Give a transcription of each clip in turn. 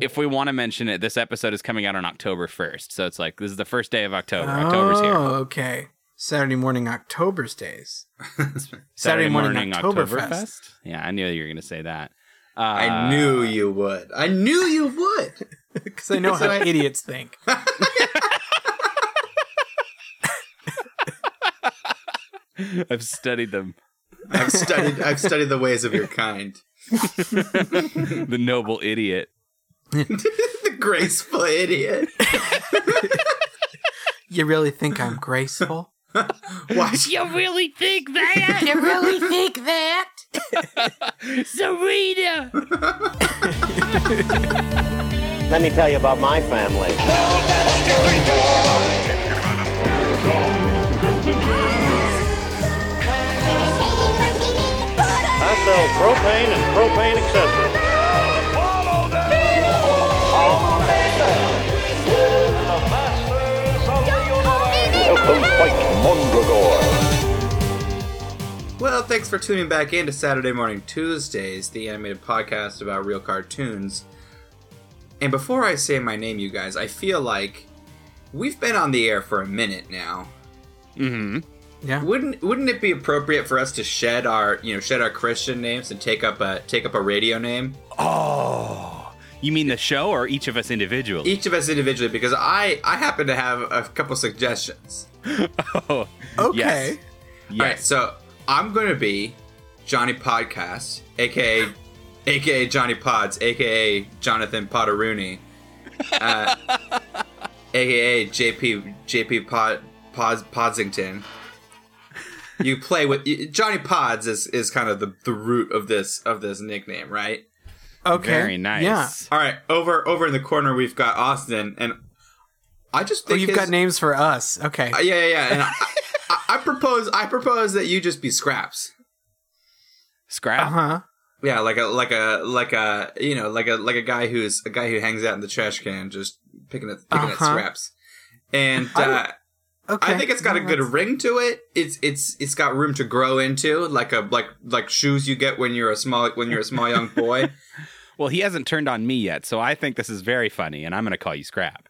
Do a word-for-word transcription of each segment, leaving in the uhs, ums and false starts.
If we want to mention it, this episode is coming out on October first. So it's like, this is the first day of October. Oh, October's here. Oh, okay. Saturday morning, October's days. Saturday, Saturday morning, morning Oktoberfest. Oktoberfest? Yeah, I knew you were going to say that. Uh, I knew you would. I knew you would. Because I know how I... idiots think. I've studied them. I've studied I've studied the ways of your kind. The noble idiot. The graceful idiot. You really think I'm graceful? What? You really think that? You really think that? Serena! Let me tell you about my family. I sell propane and propane accessories. Well, thanks for tuning back in to Saturday Morning Tuesdays, the animated podcast about real cartoons. And before I say my name, you guys, I feel like we've been on the air for a minute now. Mm-hmm. Yeah. Wouldn't wouldn't it be appropriate for us to shed our, you know, shed our Christian names and take up a take up a radio name? Oh, you mean the show or each of us individually? Each of us individually, because I, I happen to have a couple suggestions. Oh, okay. Yes. Yes. All right, so I'm going to be Johnny Podcast, aka aka Johnny Pods, aka Jonathan Potteruni, uh, aka J P J P Pod, Pod Podsington. You play with Johnny Pods is, is kind of the, the root of this of this nickname, right? Okay. Very nice. Yeah. All right. Over over in the corner, we've got Austin, and I just think oh, you've his, got names for us. Okay. Uh, yeah, yeah, yeah. And I, I, I propose I propose that you just be Scraps. Scrap? Uh huh. Yeah, like a like a like a you know like a like a guy who's a guy who hangs out in the trash can just picking up picking uh-huh. up scraps, and. Uh, Okay. I think it's got no, a good that's... ring to it. It's it's it's got room to grow into, like a like like shoes you get when you're a small when you're a small young boy. Well, he hasn't turned on me yet, so I think this is very funny, and I'm going to call you Scrap,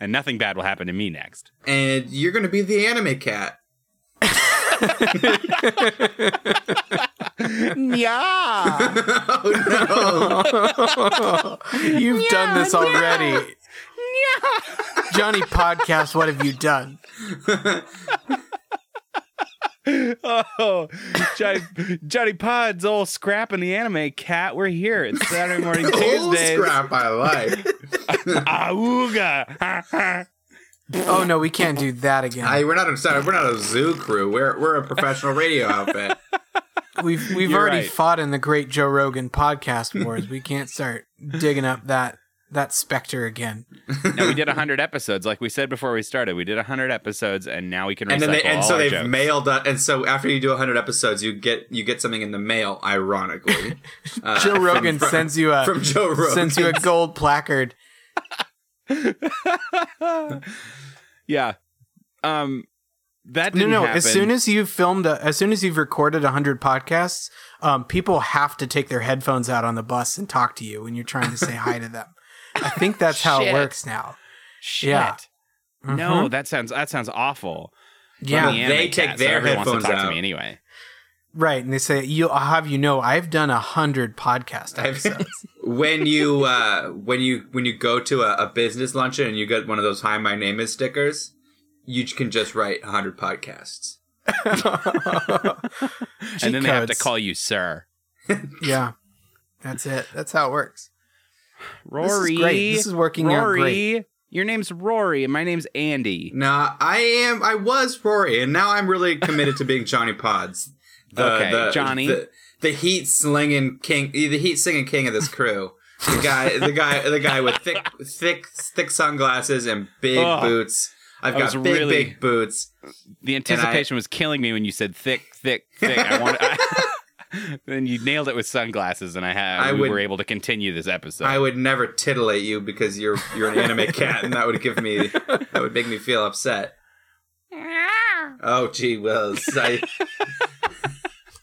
and nothing bad will happen to me next. And you're going to be the anime cat. Yeah. Oh no! You've yeah, done this already. Yeah. Yeah. Johnny Podcast, what have you done? Oh, Johnny, Johnny Pod's old Scrap and the Anime Cat. We're here. It's Saturday Morning Tuesdays. Old Scrap I like. Auga. Oh no, we can't do that again. I, we're not a we're not a zoo crew. We're we're a professional radio outfit. We've we've You're already right. fought in the Great Joe Rogan Podcast Wars. We can't start digging up that. That specter again. No, we did one hundred episodes. Like we said before we started, we did one hundred episodes, and now we can recycle and then they, and all so our they've jokes. Mailed up. And so after you do one hundred episodes, you get you get something in the mail, ironically. Uh, Joe Rogan from, sends you a from Joe Rogan. sends you a gold placard. Yeah. Um that didn't No, no, happen. As soon as you've filmed a, as soon as you've recorded one hundred podcasts, um, people have to take their headphones out on the bus and talk to you when you're trying to say hi to them. I think that's how Shit. It works now. Shit. Yeah. Mm-hmm. No, that sounds that sounds awful. Yeah, the they take cat, their so headphones to talk out. To me anyway. Right, and they say, "You I'll have you know, I've done a hundred podcast episodes." when you uh, when you when you go to a, a business luncheon and you get one of those "Hi, my name is" stickers, you can just write a hundred podcasts, and then they have to call you sir. Yeah, that's it. That's how it works. Rory, this is, great. This is working Rory, out great. Your name's Rory, and my name's Andy. Nah, I am. I was Rory, and now I'm really committed to being Johnny Pods. The, okay, the, Johnny, the, the heat slinging king, the heat singing king of this crew. The guy, the guy, the guy with thick, thick, thick sunglasses and big oh, boots. I've got big, really, big boots. The anticipation I, was killing me when you said thick, thick, thick. I want. I, Then you nailed it with sunglasses, and I had I we would, were able to continue this episode. I would never titillate you because you're you're an anime cat, and that would give me that would make me feel upset. Oh, gee, Wills, I...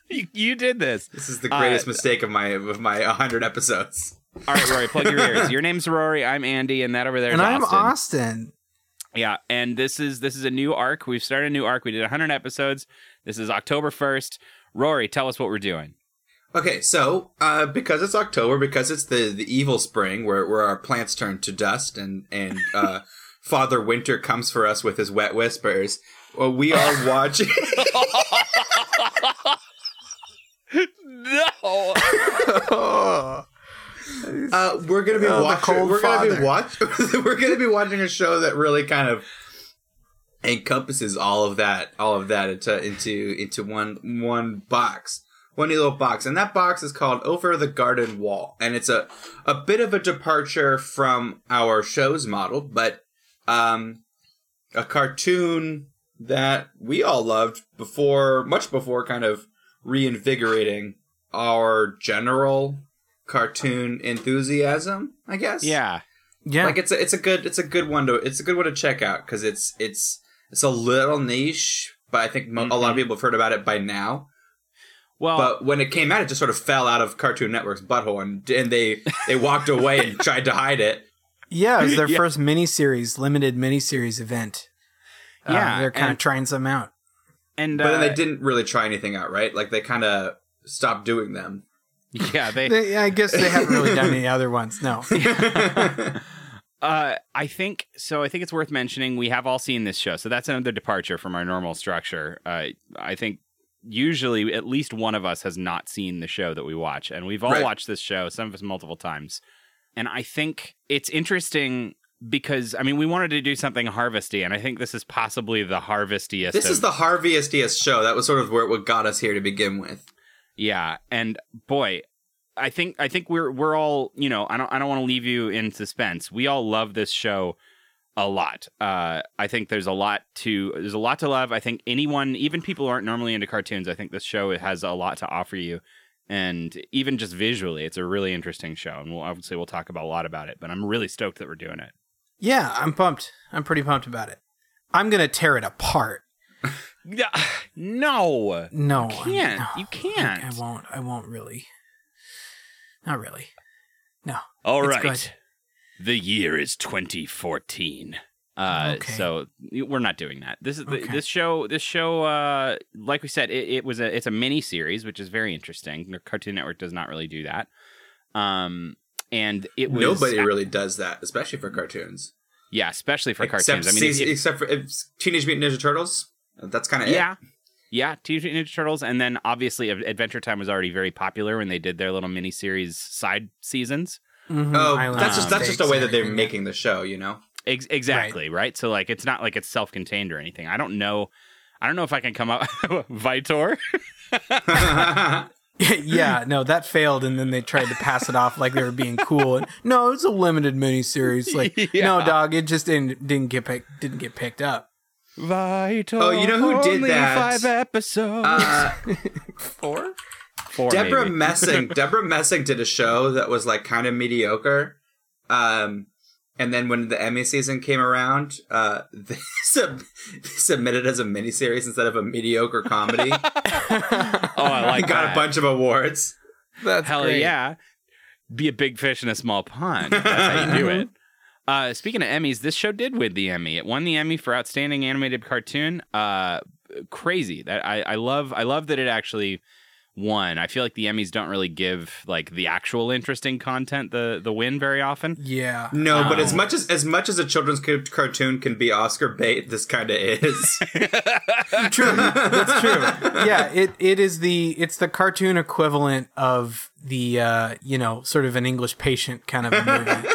you you, you did this. This is the greatest uh, mistake of my of my one hundred episodes. All right, Rory, plug your ears. Your name's Rory. I'm Andy, and that over there is Austin. And I'm Austin. Austin. Yeah, and this is this is a new arc. We've started a new arc. We did one hundred episodes. This is October first. Rory, tell us what we're doing. Okay, so uh, because it's October, because it's the, the evil spring where where our plants turn to dust and and uh, Father Winter comes for us with his wet whispers. Well, we are watching. No. Uh, we're gonna be oh, watching. We're father. gonna be watching. We're gonna be watching a show that really kind of encompasses all of that, all of that into into into one one box, one little box, and that box is called Over the Garden Wall, and it's a a bit of a departure from our show's model, but um, a cartoon that we all loved before, much before, kind of reinvigorating our general cartoon enthusiasm, I guess. Yeah, yeah. Like it's a it's a good it's a good one to it's a good one to check out because it's it's it's a little niche, but I think mo- mm-hmm. a lot of people have heard about it by now. Well, but when it came out, it just sort of fell out of Cartoon Network's butthole, and and they they walked away and tried to hide it. Yeah, it was their yeah. first miniseries, limited miniseries event. Yeah, um, they're kind and, of trying some out, and but uh, then they didn't really try anything out, right? Like they kind of stopped doing them. Yeah, they... they. I guess they haven't really done any other ones. No. Yeah. uh, I think so. I think it's worth mentioning we have all seen this show, so that's another departure from our normal structure. Uh, I think usually at least one of us has not seen the show that we watch, and we've all right. watched this show, some of us multiple times. And I think it's interesting. Because, I mean, we wanted to do something harvesty, and I think this is possibly the harvestiest. This of... is the harvestiest show. That was sort of where what got us here to begin with. Yeah, and boy, I think I think we're we're all, you know, I don't I don't want to leave you in suspense. We all love this show a lot. Uh, I think there's a lot to there's a lot to love. I think anyone, even people who aren't normally into cartoons, I think this show has a lot to offer you. And even just visually, it's a really interesting show, and we'll obviously we'll talk about a lot about it. But I'm really stoked that we're doing it. Yeah, I'm pumped. I'm pretty pumped about it. I'm going to tear it apart. No. No. You can't. No, you can't. I, I won't. I won't really. Not really. No. All right. Good. The year is twenty fourteen. Uh, okay. So we're not doing that. This is okay. this show. This show, uh, like we said, it, it was a it's a mini series, which is very interesting. Cartoon Network does not really do that. Um. And it was nobody really does that, especially for cartoons. Yeah, especially for except, cartoons. I mean, it, except for Teenage Mutant Ninja Turtles, that's kind of yeah, it. yeah. Teenage Mutant Ninja Turtles, and then obviously Adventure Time was already very popular when they did their little miniseries side seasons. Mm-hmm. Oh, I that's just that's just a way that they're making the show, you know? Ex- exactly right. right. So like, it's not like it's self-contained or anything. I don't know. I don't know if I can come up Vitor. Yeah, no, that failed, and then they tried to pass it off like they were being cool. And no, it's a limited miniseries. Like, yeah. no, dog, it just didn't didn't get pick, didn't get picked up. Vital. Oh, you know who did only that? Five episodes. Uh, Four. Four. Deborah maybe. Messing. Deborah Messing did a show that was like kind of mediocre, um, and then when the Emmy season came around, uh, they, sub- they submitted as a miniseries instead of a mediocre comedy. Oh, I like got that. A bunch of awards. That's Hell great. Yeah. Be a big fish in a small pond. That's how you do it. Uh, speaking of Emmys, this show did win the Emmy. It won the Emmy for Outstanding Animated Cartoon. Uh, crazy. That I, I love I love that it actually won. I feel like the Emmys don't really give like the actual interesting content the, the win very often. Yeah. No, um, but as much as as much as a children's c- cartoon can be Oscar bait, this kind of is. True. That's true. Yeah, it it is the it's the cartoon equivalent of the uh, you know, sort of an English Patient kind of a movie.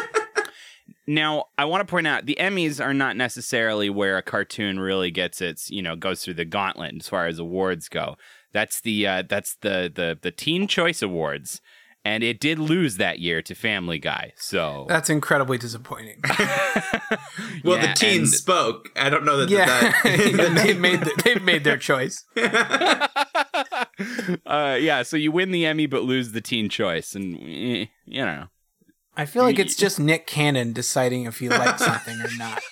Now, I want to point out the Emmys are not necessarily where a cartoon really gets its, you know, goes through the gauntlet as far as awards go. That's the uh, that's the, the the Teen Choice Awards, and it did lose that year to Family Guy. So that's incredibly disappointing. Well, yeah, the teens and... spoke. I don't know that. Yeah, that, that... they made the, they've made their choice. uh, yeah, so you win the Emmy but lose the Teen Choice, and eh, you know. I feel like it's just Nick Cannon deciding if he likes something or not.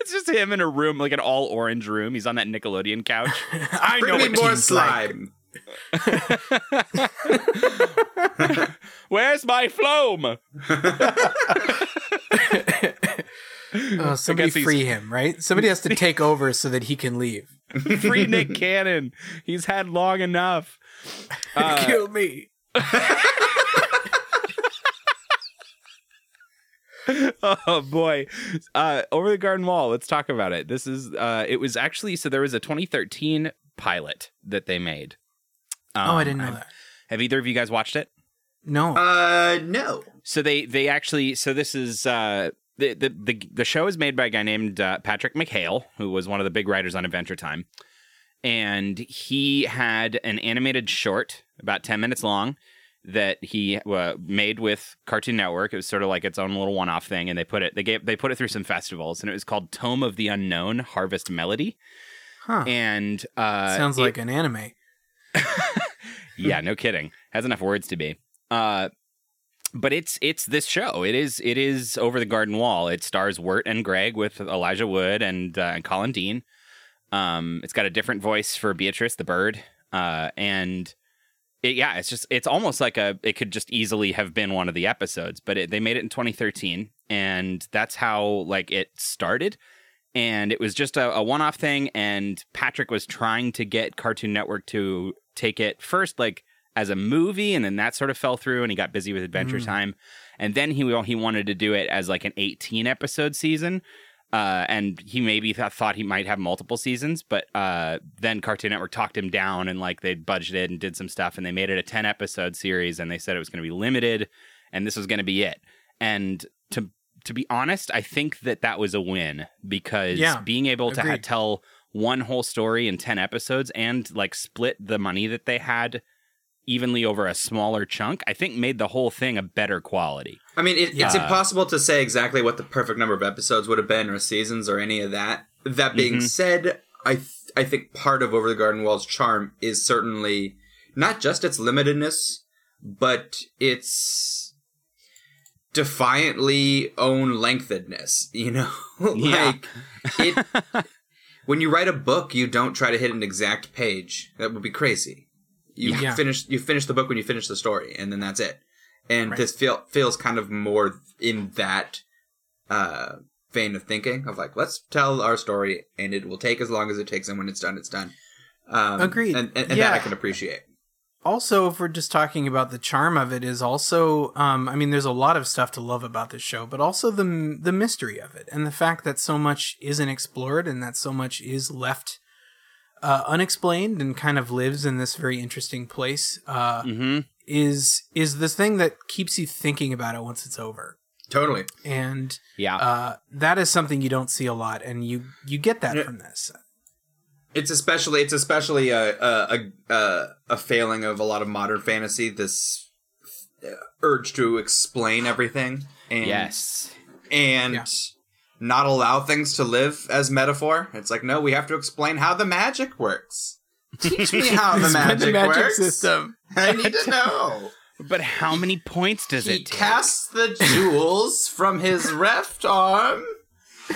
It's just him in a room, like an all orange room. He's on that Nickelodeon couch. I Bring know me what more slime. Where's my phloem? Oh, somebody free these... him, right? Somebody has to take over so that he can leave. Free Nick Cannon. He's had long enough. Uh, Kill me. Oh boy. Uh, Over the Garden Wall. Let's talk about it. This is, uh, it was actually, so there was a twenty thirteen pilot that they made. Um, oh, I didn't know I've, that. Have either of you guys watched it? No. Uh, no. So they, they actually, so this is, uh, The, the the the show is made by a guy named uh, Patrick McHale, who was one of the big writers on Adventure Time, and he had an animated short about ten minutes long that he uh, made with Cartoon Network. It was sort of like its own little one-off thing, and they put it they gave they put it through some festivals, and it was called "Tome of the Unknown Harvest Melody." Huh. And uh, sounds like it, an anime. Yeah, no kidding. Has enough words to be. Uh, But it's it's this show. It is it is Over the Garden Wall. It stars Wirt and Greg with Elijah Wood and uh, and Colin Dean. Um, it's got a different voice for Beatrice the bird. Uh, and it, yeah, it's just it's almost like a it could just easily have been one of the episodes. But it, they made it in twenty thirteen, and that's how like it started. And it was just a, a one-off thing. And Patrick was trying to get Cartoon Network to take it first, like, as a movie, and then that sort of fell through, and he got busy with Adventure mm. Time, and then he he wanted to do it as like an eighteen episode season, uh, and he maybe th- thought he might have multiple seasons, but uh, then Cartoon Network talked him down, and like they budgeted and did some stuff, and they made it a ten episode series, and they said it was going to be limited, and this was going to be it. And to to be honest, I think that that was a win, because yeah, being able agreed. to ha- tell one whole story in ten episodes and like split the money that they had evenly over a smaller chunk, I think made the whole thing a better quality. I mean, it, it's uh, impossible to say exactly what the perfect number of episodes would have been, or seasons, or any of that. That being mm-hmm. said, I th- I think part of Over the Garden Wall's charm is certainly not just its limitedness, but its defiantly own lengthedness, you know? Like, it, when you write a book, you don't try to hit an exact page. That would be crazy. You yeah. finish you finish the book when you finish the story, and then that's it. And right. this feel, feels kind of more in that uh, vein of thinking of like, let's tell our story, and it will take as long as it takes, and when it's done, it's done. Um, Agreed. And, and, and yeah. that I can appreciate. Also, if we're just talking about the charm of it, is also, um, I mean, there's a lot of stuff to love about this show, but also the the mystery of it, and the fact that so much isn't explored, and that so much is left Uh, unexplained and kind of lives in this very interesting place uh, mm-hmm. is is the thing that keeps you thinking about it once it's over. Totally. And yeah, uh, that is something you don't see a lot, and you, you get that it, from this. It's especially it's especially a a, a a failing of a lot of modern fantasy. This urge to explain everything, and, yes, and. Yeah. Not allow things to live as metaphor. It's like, no, we have to explain how the magic works. Teach me how the magic, the magic works. System. I need to know. But how many points does he it take? He casts the jewels from his left arm,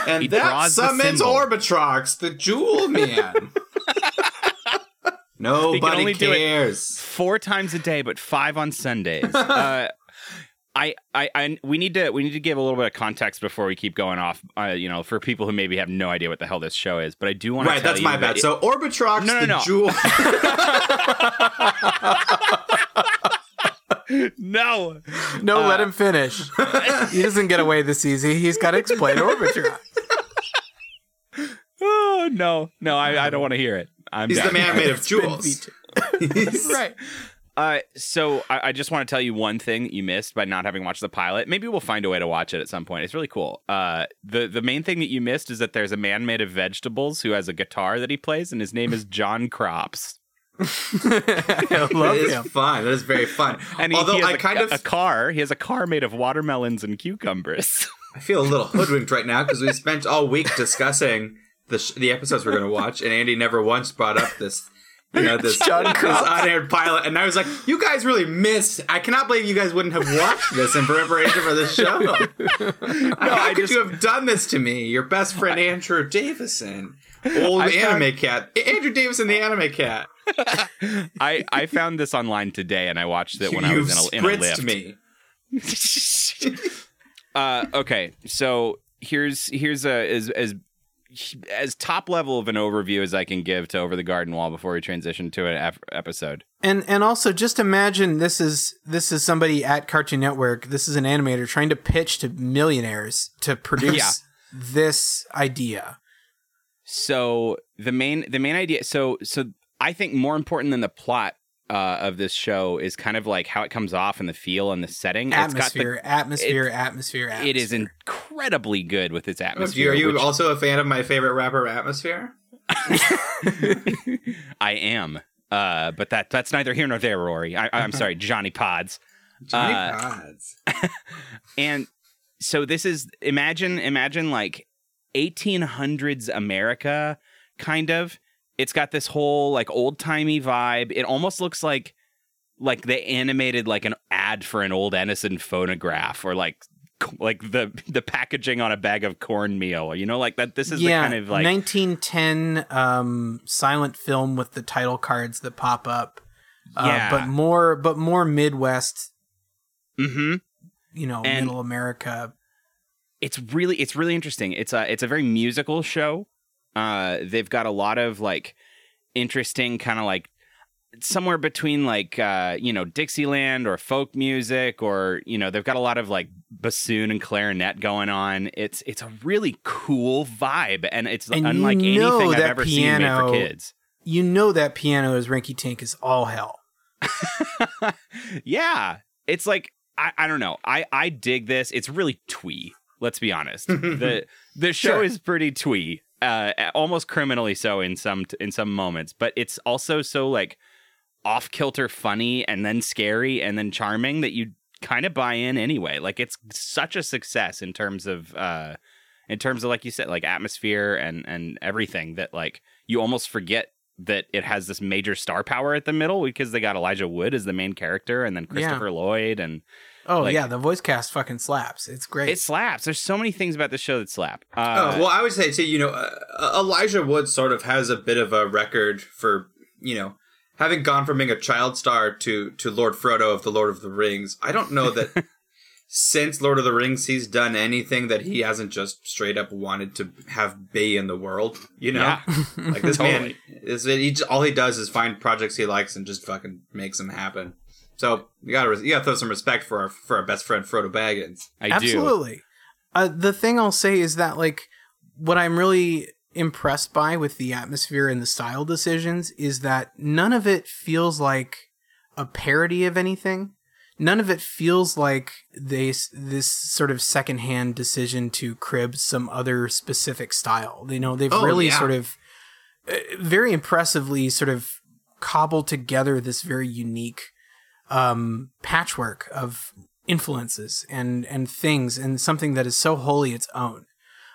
and he that summons Orbitrox, the jewel man. Nobody cares. Four times a day, but five on Sundays. Uh, I, I, I, we need to, we need to give a little bit of context before we keep going off, uh, you know, for people who maybe have no idea what the hell this show is, but I do want right, to tell you. Right, that's my bad. That it, so Orbitrox no, no, the no. jewel. no. No, uh, let him finish. He doesn't get away this easy. He's got to explain Orbitrox. oh, no, no, I, I don't want to hear it. I'm He's down. the man made of jewels. Right. Uh, so I, I just want to tell you one thing that you missed by not having watched the pilot. Maybe we'll find a way to watch it at some point. It's really cool. Uh, the, the main thing that you missed is that there's a man made of vegetables who has a guitar that he plays, and his name is John Crops. I love it. That is fun. That is very fun. And he, Although he has I a, kind of... a car. He has a car made of watermelons and cucumbers. I feel a little hoodwinked right now because we spent all week discussing the, sh- the episodes we're going to watch, and Andy never once brought up this you know, this, John this unaired pilot. And I was like, you guys really missed. I cannot believe you guys wouldn't have watched this in preparation for this show. No, How I could just, you have done this to me? Your best friend, Andrew Davison. Old I anime found, cat. Andrew Davison, the anime cat. I, I found this online today, and I watched it when You've I was in a, in a lift. Me. uh, okay, so here's here's a as as as top level of an overview as I can give to Over the Garden Wall before we transition to an ep- episode. And and also just imagine this is this is somebody at Cartoon Network. This is an animator trying to pitch to millionaires to produce yeah. this idea. So the main the main idea. So so I think more important than the plot uh, of this show is kind of like how it comes off and the feel and the setting. Atmosphere, it's got the, atmosphere, it, atmosphere, atmosphere. It is incredibly good with its atmosphere. Are you which, also a fan of my favorite rapper, Atmosphere? I am, uh, but that that's neither here nor there, Rory. I, I'm sorry, Johnny Pods. Johnny uh, Pods. And so this is imagine imagine like eighteen hundreds America, kind of. It's got this whole like old timey vibe. It almost looks like like they animated like an ad for an old Edison phonograph or like like the the packaging on a bag of cornmeal. You know, like that. This is yeah, the kind of like nineteen ten um, silent film with the title cards that pop up. Uh, yeah, but more but more Midwest. Mm-hmm. You know, and middle America. It's really it's really interesting. It's a it's a very musical show. Uh, they've got a lot of like interesting kind of like somewhere between like, uh, you know, Dixieland or folk music or, you know, they've got a lot of like bassoon and clarinet going on. It's it's a really cool vibe. And it's and unlike you know anything I've ever piano, seen made for kids. You know, that piano is Rinky Tink is all hell. Yeah, it's like I, I don't know. I, I dig this. It's really twee. Let's be honest. the The show sure. is pretty twee. Uh, almost criminally so in some in some moments, but it's also so like off kilter, funny, and then scary, and then charming that you kind of buy in anyway. Like it's such a success in terms of uh, in terms of like you said, like atmosphere and and everything that like you almost forget that it has this major star power at the middle because they got Elijah Wood as the main character and then Christopher yeah. Lloyd and. Oh, like, yeah, the voice cast fucking slaps. It's great. It slaps. There's so many things about the show that slap. Uh, oh, well, I would say, too, you know, uh, Elijah Wood sort of has a bit of a record for, you know, having gone from being a child star to, to Lord Frodo of the Lord of the Rings. I don't know that since Lord of the Rings he's done anything that he hasn't just straight up wanted to have be in the world, you know? Yeah. Like this totally. man, this, he just, all he does is find projects he likes and just fucking makes them happen. So you gotta you gotta throw some respect for our for our best friend Frodo Baggins. I Absolutely. do. Absolutely. Uh, the thing I'll say is that like what I'm really impressed by with the atmosphere and the style decisions is that none of it feels like a parody of anything. None of it feels like they this sort of secondhand decision to crib some other specific style. You know, they've oh, really yeah. sort of uh, very impressively sort of cobbled together this very unique. Um, patchwork of influences and, and things and something that is so wholly its own.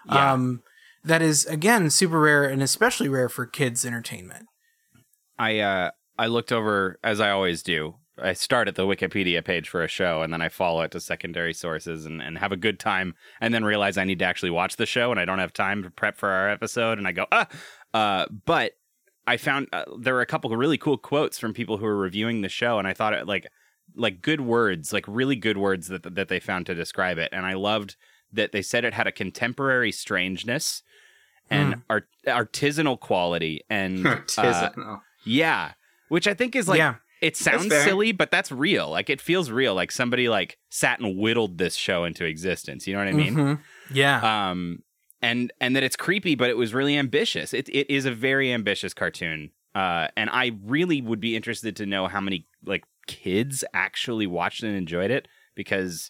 Yeah. Um, that is, again, super rare and especially rare for kids' entertainment. I uh, I looked over, as I always do, I start at the Wikipedia page for a show and then I follow it to secondary sources and, and have a good time and then realize I need to actually watch the show and I don't have time to prep for our episode and I go, ah! Uh, but I found uh, there were a couple of really cool quotes from people who were reviewing the show, and I thought it, like like good words, like really good words that that they found to describe it. And I loved that they said it had a contemporary strangeness and mm. art- artisanal quality and artisanal. Uh, yeah, which I think is like yeah. it sounds silly, but that's real. Like it feels real. Like somebody like sat and whittled this show into existence. You know what I mean? Mm-hmm. Yeah. Um. And and that it's creepy, but it was really ambitious. It it is a very ambitious cartoon, uh, and I really would be interested to know how many like kids actually watched and enjoyed it because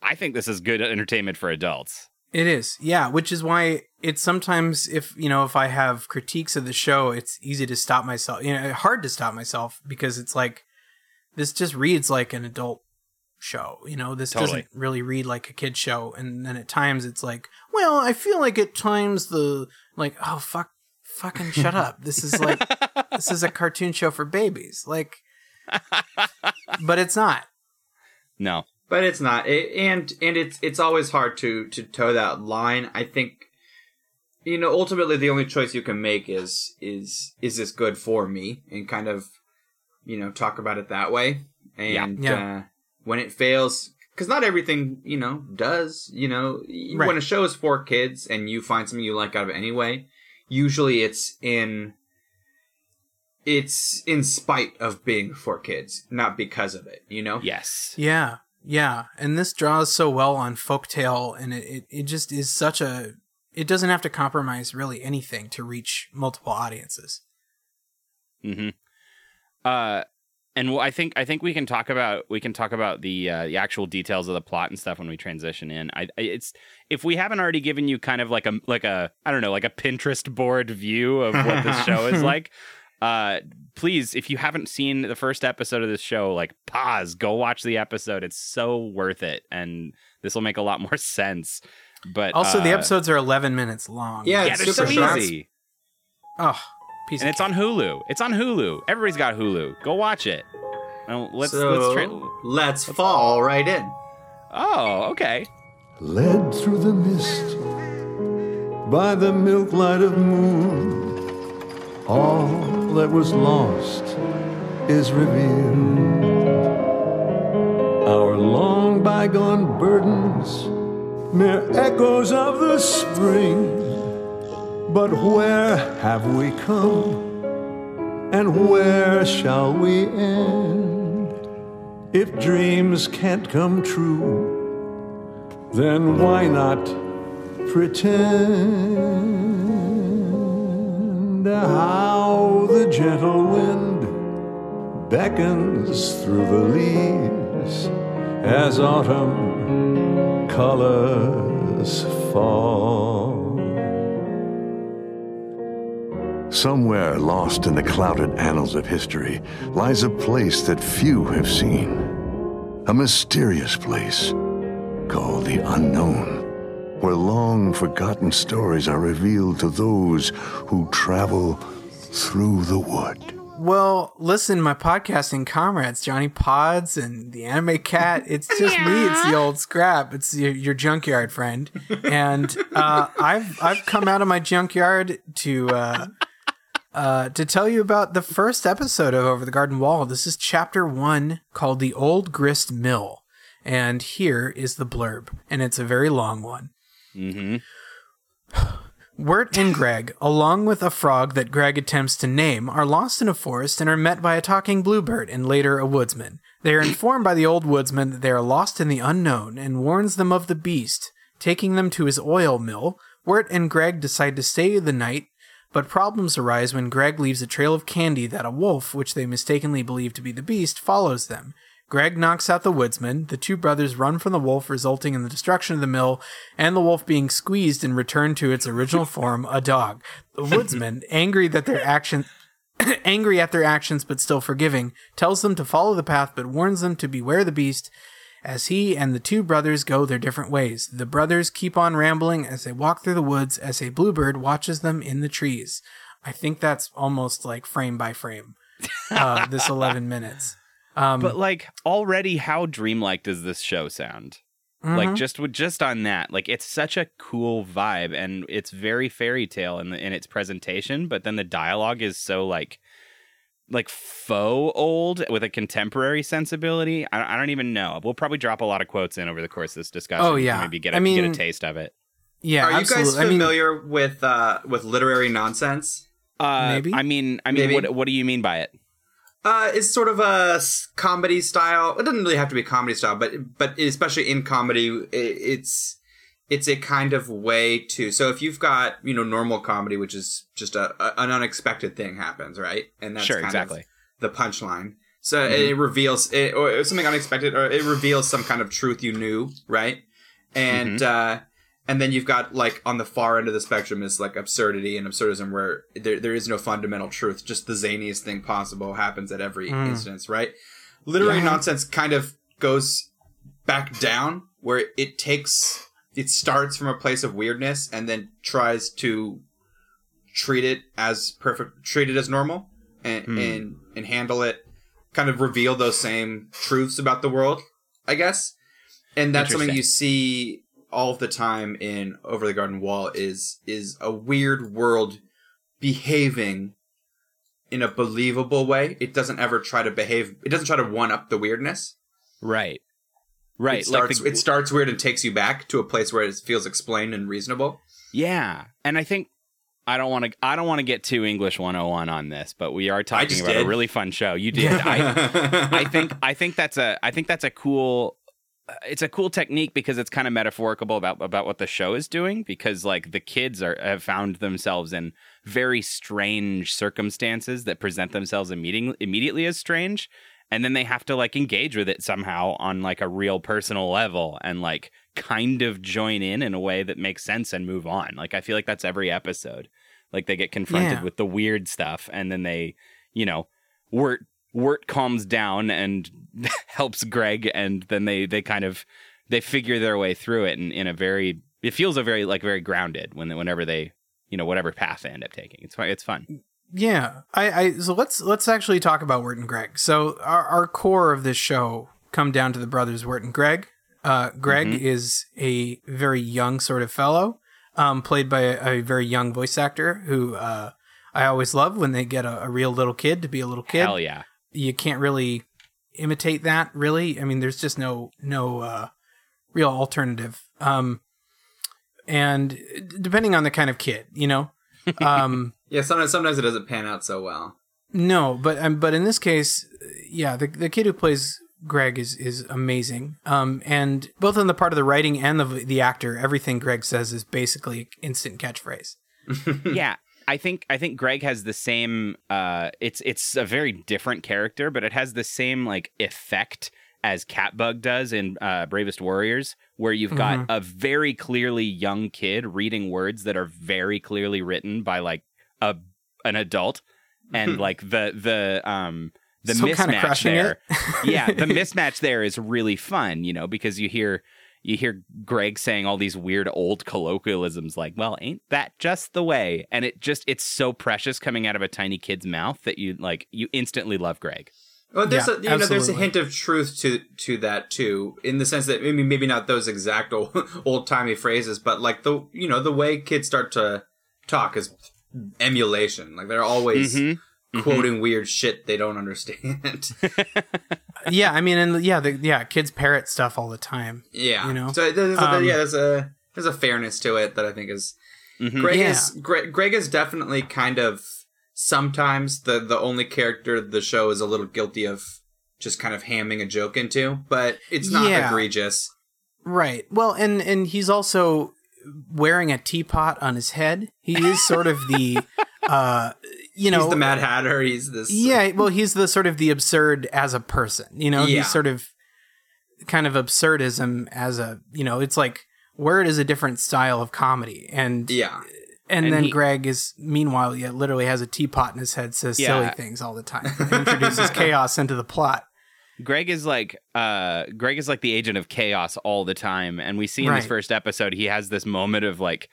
I think this is good entertainment for adults. It is, yeah. Which is why it's sometimes if you know if I have critiques of the show, it's easy to stop myself. You know, hard to stop myself because it's like this just reads like an adult show, you know, this totally. doesn't really read like a kid's show. And then at times it's like, well, I feel like at times the like, oh, fuck, fucking shut up. This is like, this is a cartoon show for babies. Like, but it's not. No, but it's not. It, and, and it's, it's always hard to, to toe that line. I think, you know, ultimately the only choice you can make is, is, is this good for me? And kind of, you know, talk about it that way. And yeah. Yeah. Uh, when it fails, because not everything, you know, does, you know, right. When a show is for kids and you find something you like out of it anyway, usually it's in, it's in spite of being for kids, not because of it, you know? Yes. Yeah. Yeah. And this draws so well on folktale, and it, it, it just is such a, it doesn't have to compromise really anything to reach multiple audiences. Mm-hmm. Uh, and I think I think we can talk about we can talk about the uh, the actual details of the plot and stuff when we transition in. I it's if we haven't already given you kind of like a like a I don't know like a Pinterest board view of what this show is like. Uh, please, if you haven't seen the first episode of this show, like pause, go watch the episode. It's so worth it, and this will make a lot more sense. But also, uh, the episodes are eleven minutes long. Yeah, yeah, it's they're super so easy. Shots. Oh. And it's on Hulu. It's on Hulu. Everybody's got Hulu. Go watch it. Let's so, let's, tra- let's fall right in. Oh, okay. Led through the mist by the milk light of moon, all that was lost is revealed. Our long bygone burdens, mere echoes of the spring. But where have we come, and where shall we end? If dreams can't come true, then why not pretend? How the gentle wind beckons through the leaves as autumn colors fall. Somewhere lost in the clouded annals of history lies a place that few have seen. A mysterious place called the unknown, where long forgotten stories are revealed to those who travel through the wood. Well, listen, my podcasting comrades, Johnny Pods and the Anime Cat, it's just yeah. me. It's the old scrap. It's your, your junkyard friend. And uh, I've I've come out of my junkyard to... Uh, Uh, to tell you about the first episode of Over the Garden Wall. This is chapter one, called The Old Grist Mill. And here is the blurb, and it's a very long one. Mm-hmm. Wirt and Greg, along with a frog that Greg attempts to name, are lost in a forest and are met by a talking bluebird and later a woodsman. They are informed by the old woodsman that they are lost in the unknown and warns them of the beast, taking them to his oil mill. Wirt and Greg decide to stay the night, but problems arise when Greg leaves a trail of candy that a wolf, which they mistakenly believe to be the beast, follows them. Greg knocks out the woodsman, the two brothers run from the wolf, resulting in the destruction of the mill, and the wolf being squeezed and returned to its original form, a dog. The woodsman, angry that their action, angry at their actions but still forgiving, tells them to follow the path but warns them to beware the beast. As he and the two brothers go their different ways, the brothers keep on rambling as they walk through the woods as a bluebird watches them in the trees. I think that's almost like frame by frame, uh, this eleven minutes. Um, but like already how dreamlike does this show sound? Mm-hmm. Like just just on that, like it's such a cool vibe, and it's very fairy tale in, the, in its presentation. But then the dialogue is so like... like faux old with a contemporary sensibility. I, I don't even know. We'll probably drop a lot of quotes in over the course of this discussion. Oh yeah, maybe get a, I mean, get a taste of it. Yeah, are absolutely. You guys familiar I mean, with uh, with literary nonsense? Uh, maybe. I mean, I mean, maybe. what what do you mean by it? Uh, it's sort of a comedy style. It doesn't really have to be comedy style, but but especially in comedy, it, it's it's a kind of way to. So if you've got, you know, normal comedy, which is just a, a an unexpected thing happens, right? And that's sure, kind exactly. of the punchline. So mm-hmm. it reveals it, or something unexpected, or it reveals some kind of truth you knew, right? And mm-hmm. uh, and then you've got like on the far end of the spectrum is like absurdity and absurdism, where there there is no fundamental truth, just the zaniest thing possible happens at every mm. instance, right? Literary yeah. nonsense kind of goes back down where it takes. It starts from a place of weirdness and then tries to treat it as perfect, treat it as normal, and hmm. and, and handle it, kind of reveal those same truths about the world, I guess. And that's something you see all the time in Over the Garden Wall is is a weird world behaving in a believable way. It doesn't ever try to behave. It doesn't try to one up the weirdness. Right. Right. It starts, like the, it starts weird and takes you back to a place where it feels explained and reasonable. Yeah. And I think I don't want to I don't want to get too English one oh one on this, but we are talking about did. a really fun show. You did. I, I think I think that's a I think that's a cool it's a cool technique because it's kind of metaphorical about about what the show is doing, because like the kids are have found themselves in very strange circumstances that present themselves immediately immediately as strange. And then they have to, like, engage with it somehow on, like, a real personal level and, like, kind of join in in a way that makes sense and move on. Like, I feel like that's every episode. Like, they get confronted yeah. with the weird stuff, and then they, you know, Wirt, Wirt calms down and helps Greg, and then they, they kind of, they figure their way through it in, in a very, it feels a very, like, very grounded when whenever they, you know, whatever path they end up taking. It's It's fun. Yeah, I, I so let's let's actually talk about Wirt and Greg. So our, our core of this show come down to the brothers Wirt and Greg. Uh, Greg mm-hmm. is a very young sort of fellow, um, played by a, a very young voice actor who uh, I always love when they get a, a real little kid to be a little kid. Hell yeah! You can't really imitate that, really. I mean, there's just no no uh, real alternative. Um, and depending on the kind of kid, you know. Um, yeah, sometimes sometimes it doesn't pan out so well. No, but um, but in this case, yeah, the the kid who plays Greg is is amazing. Um, and both on the part of the writing and the the actor, everything Greg says is basically instant catchphrase. yeah, I think I think Greg has the same. Uh, it's it's a very different character, but it has the same like effect as Catbug does in uh, Bravest Warriors, where you've got mm-hmm. a very clearly young kid reading words that are very clearly written by like a an adult, and like the the um the so mismatch kind of crushing there, it. yeah, the mismatch there is really fun, you know, because you hear you hear Greg saying all these weird old colloquialisms like, "Well, ain't that just the way?" And it just it's so precious coming out of a tiny kid's mouth that you like you instantly love Greg. Well, there's yeah, a you know absolutely. there's a hint of truth to to that too, in the sense that maybe maybe not those exact old old timey phrases, but like the you know the way kids start to talk is emulation. Like they're always mm-hmm. quoting mm-hmm. weird shit they don't understand. yeah, I mean, and yeah, the, yeah, kids parrot stuff all the time. Yeah, you know. So there's, um, yeah, there's a there's a fairness to it that I think is mm-hmm. Greg yeah. is Greg, Greg is definitely kind of. Sometimes the, the only character the show is a little guilty of just kind of hamming a joke into, but it's not yeah. egregious. Right. Well, and, and he's also wearing a teapot on his head. He is sort of the, uh, you know. He's the Mad Hatter. He's this. Yeah. Well, he's the sort of the absurd as a person, you know, yeah. he's sort of kind of absurdism as a, you know, it's like Wirt is a different style of comedy. And yeah. And, and then he, Greg is, meanwhile, yeah, literally has a teapot in his head, says yeah. silly things all the time, introduces chaos into the plot. Greg is like, uh, Greg is like the agent of chaos all the time, and we see in right. this first episode he has this moment of like,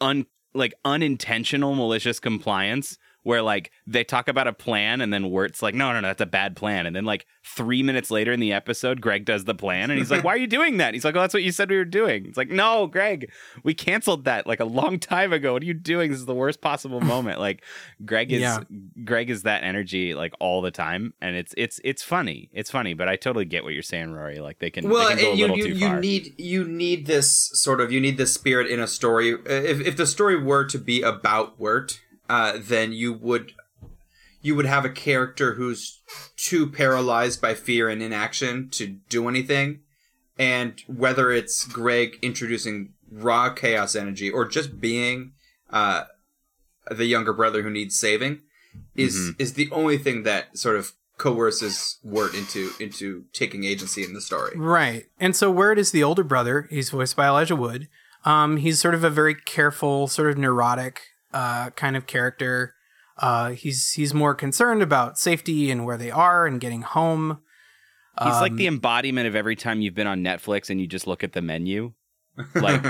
un like unintentional malicious compliance where like they talk about a plan and then Wirt's like, no, no, no, that's a bad plan, and then like three minutes later in the episode, Greg does the plan, and he's like, why are you doing that? He's like, oh, that's what you said we were doing. It's like, no, Greg, we canceled that like a long time ago. What are you doing? This is the worst possible moment. Like, Greg is yeah. Greg is that energy like all the time, and it's it's it's funny. It's funny, but I totally get what you're saying, Rory. Like they can well, they can go you, a little you, too you far. need you need this sort of you need this spirit in a story. If if the story were to be about Wirt. Uh, then you would you would have a character who's too paralyzed by fear and inaction to do anything. And whether it's Greg introducing raw chaos energy or just being uh, the younger brother who needs saving is mm-hmm. is the only thing that sort of coerces Wirt into into taking agency in the story. Right. And so Wirt is the older brother. He's voiced by Elijah Wood. Um, he's sort of a very careful, sort of neurotic Uh, kind of character. Uh, he's he's more concerned about safety and where they are and getting home. Um, he's like the embodiment of every time you've been on Netflix and you just look at the menu. Like,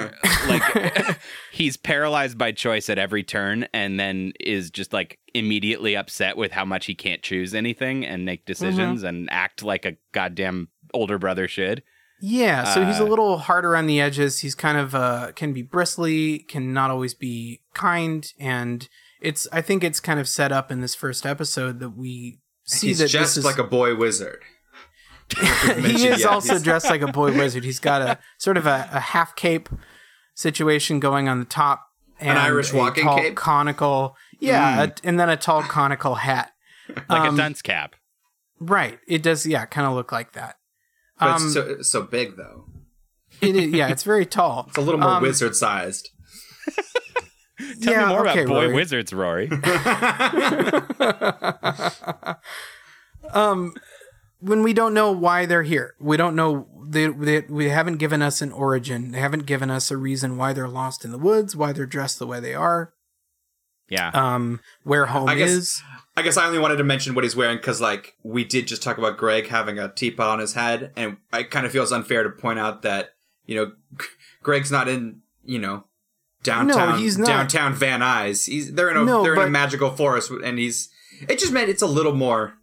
like he's paralyzed by choice at every turn, and then is just like immediately upset with how much he can't choose anything and make decisions mm-hmm. and act like a goddamn older brother should. Yeah, so uh, he's a little harder on the edges. He's kind of uh, can be bristly, can not always be kind, and it's. I think it's kind of set up in this first episode that we see he's that just this is... like a boy wizard. He is yeah, also he's... dressed like a boy wizard. He's got a sort of a, a half cape situation going on the top, and an Irish walking tall cape, conical, yeah, mm. a, and then a tall conical hat, like um, a dunce cap. Right. It does. Yeah, kind of look like that. But um, it's so, so big, though. It is, yeah, it's very tall. It's a little more um, wizard-sized. Tell yeah, me more okay, about boy Rory. wizards, Rory. um, when we don't know why they're here, we don't know. They, they we haven't given us an origin. They haven't given us a reason why they're lost in the woods, why they're dressed the way they are. Yeah. Um, where home I guess, is. I guess I only wanted to mention what he's wearing because, like, we did just talk about Greg having a teapot on his head, and it kind of feels unfair to point out that, you know, Greg's not in, you know, downtown no, he's not. downtown Van Nuys. He's they're in a no, they're but, in a magical forest, and he's it just meant it's a little more,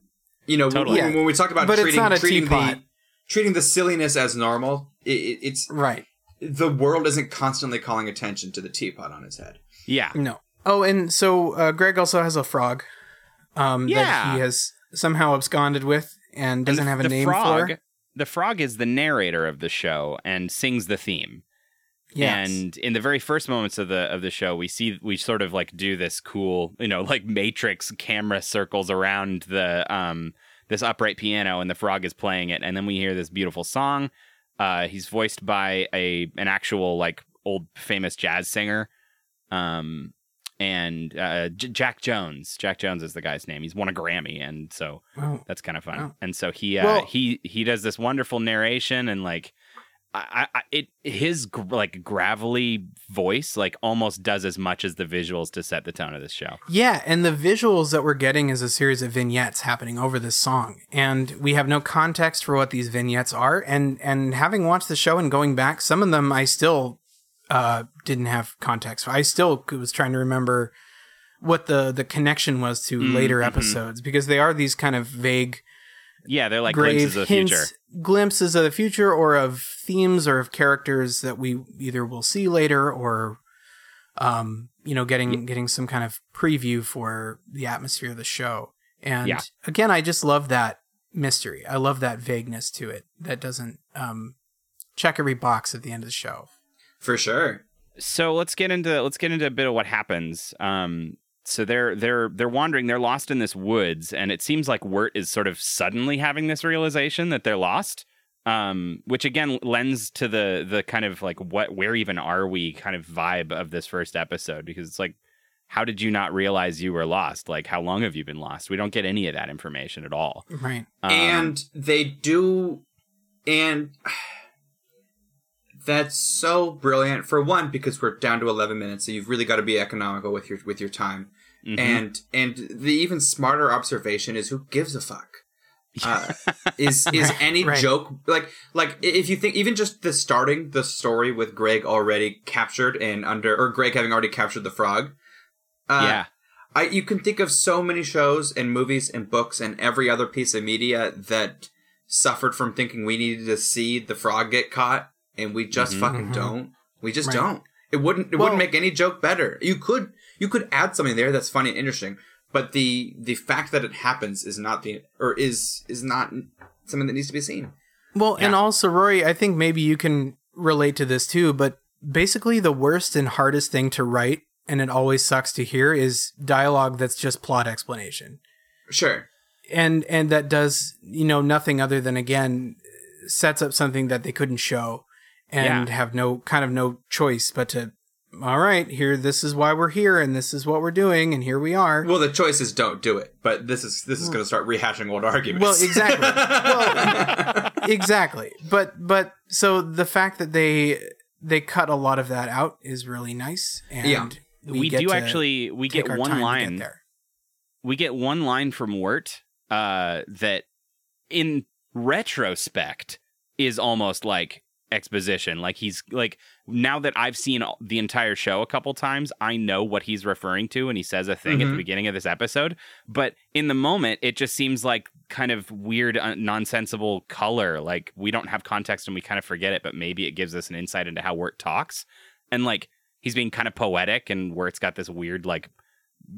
you know, totally. when, yeah. when we talk about but treating treating the, treating the silliness as normal, it, it, it's right. The world isn't constantly calling attention to the teapot on his head. Yeah, no. Oh, and so uh, Greg also has a frog um, yeah. that he has somehow absconded with and doesn't and the, have a name frog, for. The frog is the narrator of the show and sings the theme. Yes. And in the very first moments of the of the show, we see we sort of like do this cool, you know, like Matrix camera circles around the um this upright piano, and the frog is playing it, and then we hear this beautiful song. Uh, he's voiced by a an actual like old famous jazz singer. Um. And uh, J- Jack Jones. Jack Jones is the guy's name. He's won a Grammy, and so oh, that's kind of fun. Wow. And so he uh, well, he he does this wonderful narration, and like I, I, it his gr- like gravelly voice like almost does as much as the visuals to set the tone of this show. Yeah, and the visuals that we're getting is a series of vignettes happening over this song, and we have no context for what these vignettes are. And and having watched the show and going back, some of them I still. Uh, didn't have context. I still was trying to remember what the, the connection was to mm, later mm-hmm. episodes, because they are these kind of vague, yeah, they're like glimpses of the future, glimpses of the future, or of themes, or of characters that we either will see later, or um, you know, getting yeah. getting some kind of preview for the atmosphere of the show. And yeah. again, I just love that mystery. I love that vagueness to it that doesn't um, check every box at the end of the show. For sure. So let's get into let's get into a bit of what happens. Um, so they're they're they're wandering. They're lost in this woods, and it seems like Wirt is sort of suddenly having this realization that they're lost, um, which again lends to the the kind of like what where even are we kind of vibe of this first episode, because it's like, how did you not realize you were lost? Like, how long have you been lost? We don't get any of that information at all. Right. Um, and they do, and. That's so brilliant, for one, because we're down to eleven minutes, so you've really got to be economical with your with your time. Mm-hmm. And and the even smarter observation is, who gives a fuck? Uh, is is any right. joke like like if you think even just the starting the story with Greg already captured and under or Greg having already captured the frog. Uh, yeah, I you can think of so many shows and movies and books and every other piece of media that suffered from thinking we needed to see the frog get caught. And we just mm-hmm. fucking don't. We just right. don't. It wouldn't. It well, wouldn't make any joke better. You could. You could add something there that's funny and interesting. But the the fact that it happens is not the or is is not something that needs to be seen. Well, yeah. And also, Rory, I think maybe you can relate to this too. But basically, the worst and hardest thing to write, and it always sucks to hear, is dialogue that's just plot explanation. Sure. And and that does you know nothing other than again sets up something that they couldn't show. And yeah. have no kind of no choice but to, all right, here, this is why we're here, and this is what we're doing, and here we are. Well, the choice is don't do it, but this is this is well, going to start rehashing old arguments. Well, exactly. well, exactly. But but so the fact that they they cut a lot of that out is really nice. And yeah. we, we get do to actually. We get one line get We get one line from Wirt uh, that, in retrospect, is almost like. exposition. Like, he's like, now that I've seen the entire show a couple times, I know what he's referring to, and he says a thing mm-hmm. at the beginning of this episode. But in the moment, it just seems like kind of weird, uh, nonsensical color. Like, we don't have context and we kind of forget it, but maybe it gives us an insight into how Wirt talks. And like, he's being kind of poetic, and Wirt's got this weird, like,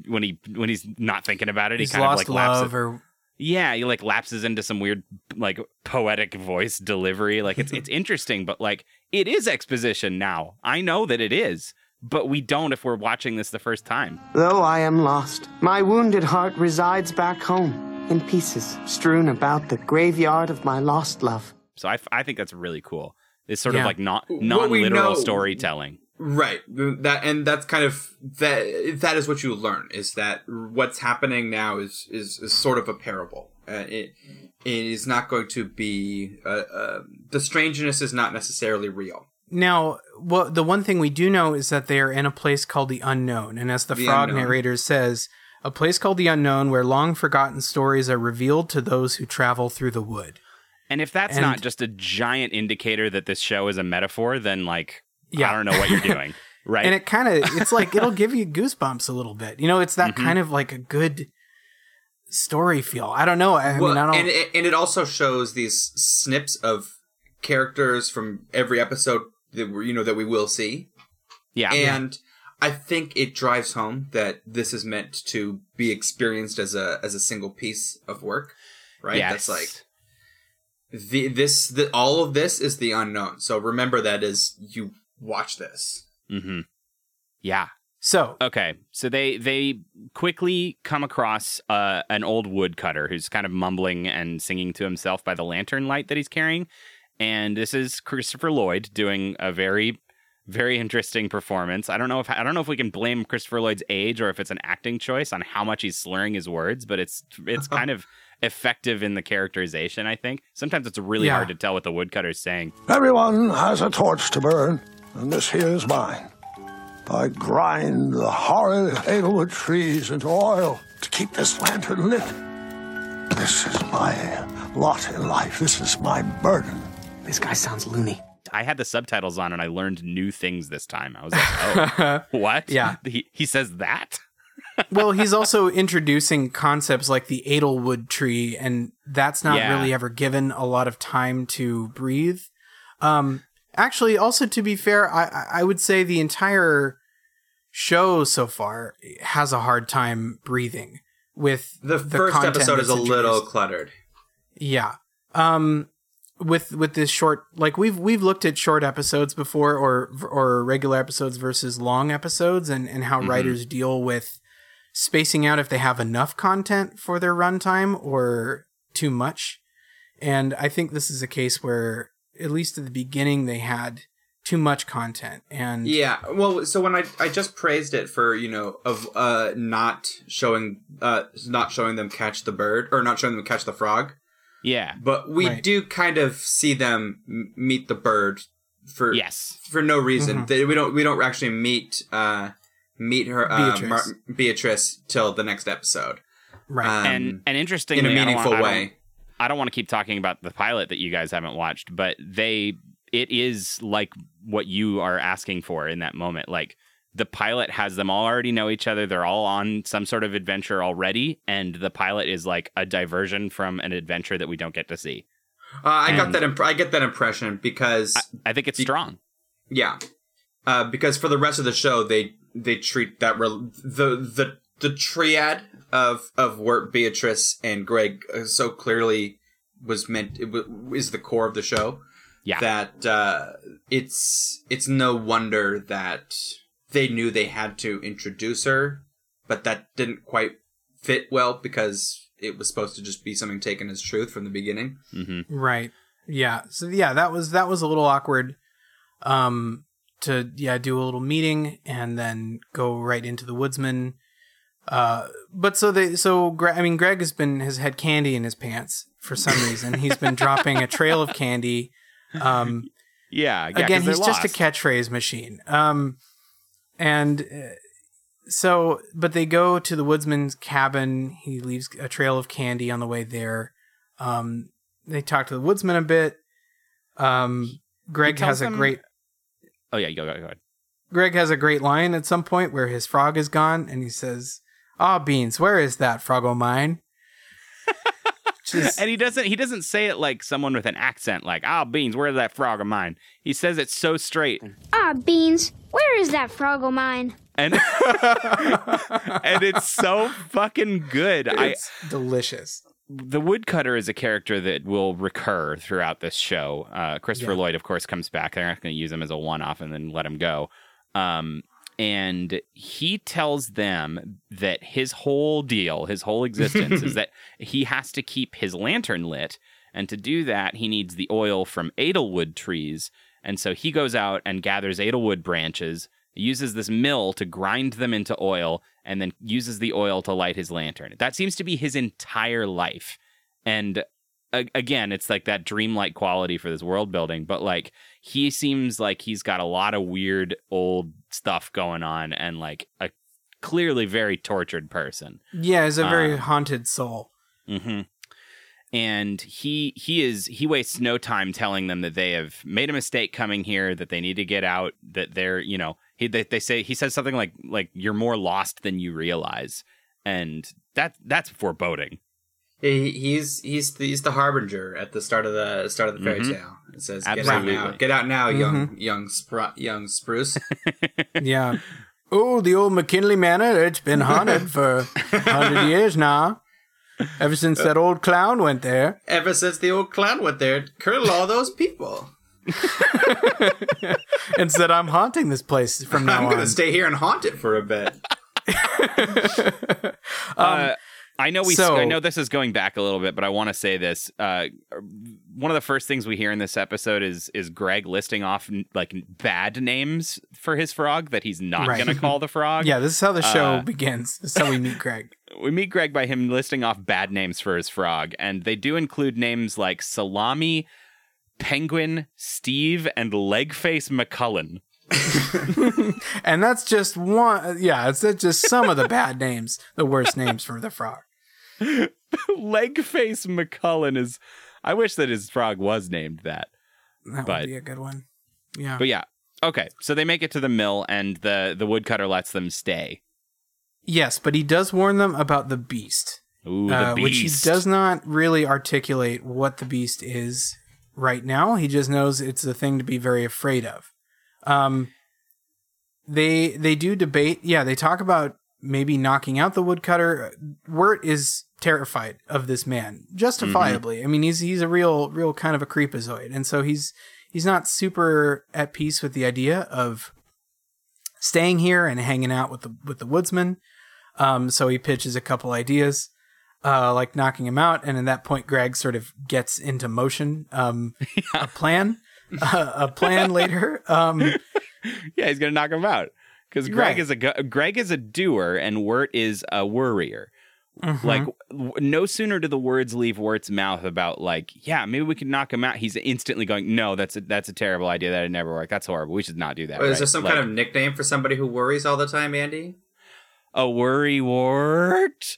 when he when he's not thinking about it, he's he kind lost of like love lapses. Or... Yeah, he like lapses into some weird like poetic voice delivery. Like, it's it's interesting, but like, it is exposition now. I know that it is, but we don't if we're watching this the first time. Though I am lost, my wounded heart resides back home in pieces strewn about the graveyard of my lost love. So I, I think that's really cool. It's sort yeah. of like not non-literal storytelling. Right. That and that's kind of that. That is what you learn, is that what's happening now is is, is sort of a parable. Uh, it it is not going to be uh, uh, the strangeness is not necessarily real. Now, well, the one thing we do know is that they are in a place called the unknown, and as the, the frog unknown. narrator says, a place called the unknown where long forgotten stories are revealed to those who travel through the wood. And if that's and, not just a giant indicator that this show is a metaphor, then like. Yeah. I don't know what you're doing, right? And it kind of, it's like, it'll give you goosebumps a little bit. You know, it's that mm-hmm. kind of like a good story feel. I don't know. I, well, I mean, I don't... And, and it also shows these snips of characters from every episode that we're, you know, that we will see. Yeah. And I think it drives home that this is meant to be experienced as a, as a single piece of work, right? Yes. That's like... The, this, the, all of this is the unknown. So remember that as you watch this. Mm-hmm. Yeah. So okay. So they they quickly come across uh, an old woodcutter who's kind of mumbling and singing to himself by the lantern light that he's carrying, and this is Christopher Lloyd doing a very, very interesting performance. I don't know if I don't know if we can blame Christopher Lloyd's age or if it's an acting choice on how much he's slurring his words, but it's it's kind of. effective in the characterization, I think. Sometimes it's really yeah. hard to tell what the woodcutter's saying. Everyone has a torch to burn, and this here's mine. I grind the horrid hazelwood trees into oil to keep this lantern lit. This is my lot in life. This is my burden. This guy sounds loony. I had the subtitles on, and I learned new things this time. I was like, oh, what? Yeah. He, he says that? Well, he's also introducing concepts like the Adelwood tree, and that's not yeah. really ever given a lot of time to breathe. Um, actually, also, to be fair, I, I would say the entire show so far has a hard time breathing. With the, the first episode is a little cluttered. Yeah. Um, with with this short, like we've we've looked at short episodes before, or or regular episodes versus long episodes, and and how mm-hmm. writers deal with spacing out if they have enough content for their runtime or too much. And I think this is a case where, at least at the beginning, they had too much content. And yeah, well, so when I, I just praised it for, you know, of uh not showing uh not showing them catch the bird or not showing them catch the frog. Yeah. But we right. do kind of see them meet the bird for yes. for no reason. Mm-hmm. We don't we don't actually meet uh meet her uh, Beatrice. Mar- Beatrice till the next episode, right? Um, and and interestingly, in a meaningful I don't wanna, way, I don't, I don't want to keep talking about the pilot that you guys haven't watched, but they it is like what you are asking for in that moment. Like, the pilot has them all already know each other; they're all on some sort of adventure already, and the pilot is like a diversion from an adventure that we don't get to see. Uh, I and got that. Imp- I get that impression because I, I think it's be- strong. Yeah, uh, because for the rest of the show, they. They treat that re- the the the triad of of Wirt, Beatrice, and Greg uh, so clearly was meant it w- is the core of the show. Yeah, that uh, it's it's no wonder that they knew they had to introduce her, but that didn't quite fit well because it was supposed to just be something taken as truth from the beginning. Mm-hmm. Right. Yeah. So yeah, that was that was a little awkward. Um. to yeah do a little meeting and then go right into the woodsman, uh but so they so Greg, I mean Greg has been has had candy in his pants for some reason. He's been dropping a trail of candy. um yeah, yeah again he's lost. Just a catchphrase machine. Um and so but they go to the woodsman's cabin. He leaves a trail of candy on the way there. Um they talk to the woodsman a bit. um Greg has a them... great. Oh yeah, go, go, go ahead. Greg has a great line at some point where his frog is gone, and he says, "Ah, beans, where is that frog o' mine?" Just... And he doesn't he doesn't say it like someone with an accent, like, "Ah, beans, where is that frog o' mine?" He says it so straight. Ah, beans, where is that frog o' mine? And and it's so fucking good. It's I, delicious. The woodcutter is a character that will recur throughout this show. Uh, Christopher yeah. Lloyd, of course, comes back. They're not going to use him as a one-off and then let him go. Um, and he tells them that his whole deal, his whole existence, is that he has to keep his lantern lit. And to do that, he needs the oil from Edelwood trees. And so he goes out and gathers Edelwood branches, uses this mill to grind them into oil, and then uses the oil to light his lantern. That seems to be his entire life. And a- again, it's like that dreamlike quality for this world building, but like he seems like he's got a lot of weird old stuff going on and like a clearly very tortured person. Yeah, he's a very um, haunted soul. Mm-hmm. And he he is he wastes no time telling them that they have made a mistake coming here, that they need to get out, that they're, you know, he they, they say he says something like like you're more lost than you realize, and that that's foreboding. He, he's he's the, he's the harbinger at the start of the start of the fairy mm-hmm. tale. It says, Absolutely. "Get out now, get out now, mm-hmm. young young spru- young spruce." Yeah. Oh, the old McKinley Manor. It's been haunted for hundred years now. Ever since that old clown went there. Ever since the old clown went there, curl all those people. And said, I'm haunting this place from now I'm on. I'm going to stay here and haunt it for a bit. um, uh, I know we. So, I know this is going back a little bit, but I want to say this. Uh, one of the first things we hear in this episode is is Greg listing off like bad names for his frog that he's not right. going to call the frog. Yeah, this is how the show uh, begins. This is how we meet Greg. We meet Greg by him listing off bad names for his frog, and they do include names like Salami, Penguin, Steve, and Legface McCullen. And that's just one. Yeah, it's just some of the bad names, the worst names for the frog. Legface McCullen is. I wish that his frog was named that. That but, would be a good one. Yeah. But yeah. Okay. So they make it to the mill, and the, the woodcutter lets them stay. Yes, but he does warn them about the beast. Ooh, the uh, beast. Which he does not really articulate what the beast is right now. He just knows it's a thing to be very afraid of. Um, they they do debate. Yeah, they talk about maybe knocking out the woodcutter. Wirt is terrified of this man, justifiably. Mm-hmm. I mean, he's he's a real real kind of a creepazoid, and so he's he's not super at peace with the idea of staying here and hanging out with the with the woodsman. Um, so he pitches a couple ideas, uh, like knocking him out, and at that point, Greg sort of gets into motion, um, yeah. a plan. uh, a plan later. Um, yeah, he's gonna knock him out because Greg right. is a Greg is a doer and Wirt is a worrier. Mm-hmm. Like, w- no sooner do the words leave Wirt's mouth about like, yeah, maybe we could knock him out. He's instantly going, no, that's a, that's a terrible idea. That'd never work. That's horrible. We should not do that. Or is right? there some like, kind of nickname for somebody who worries all the time, Andy? A worry wart.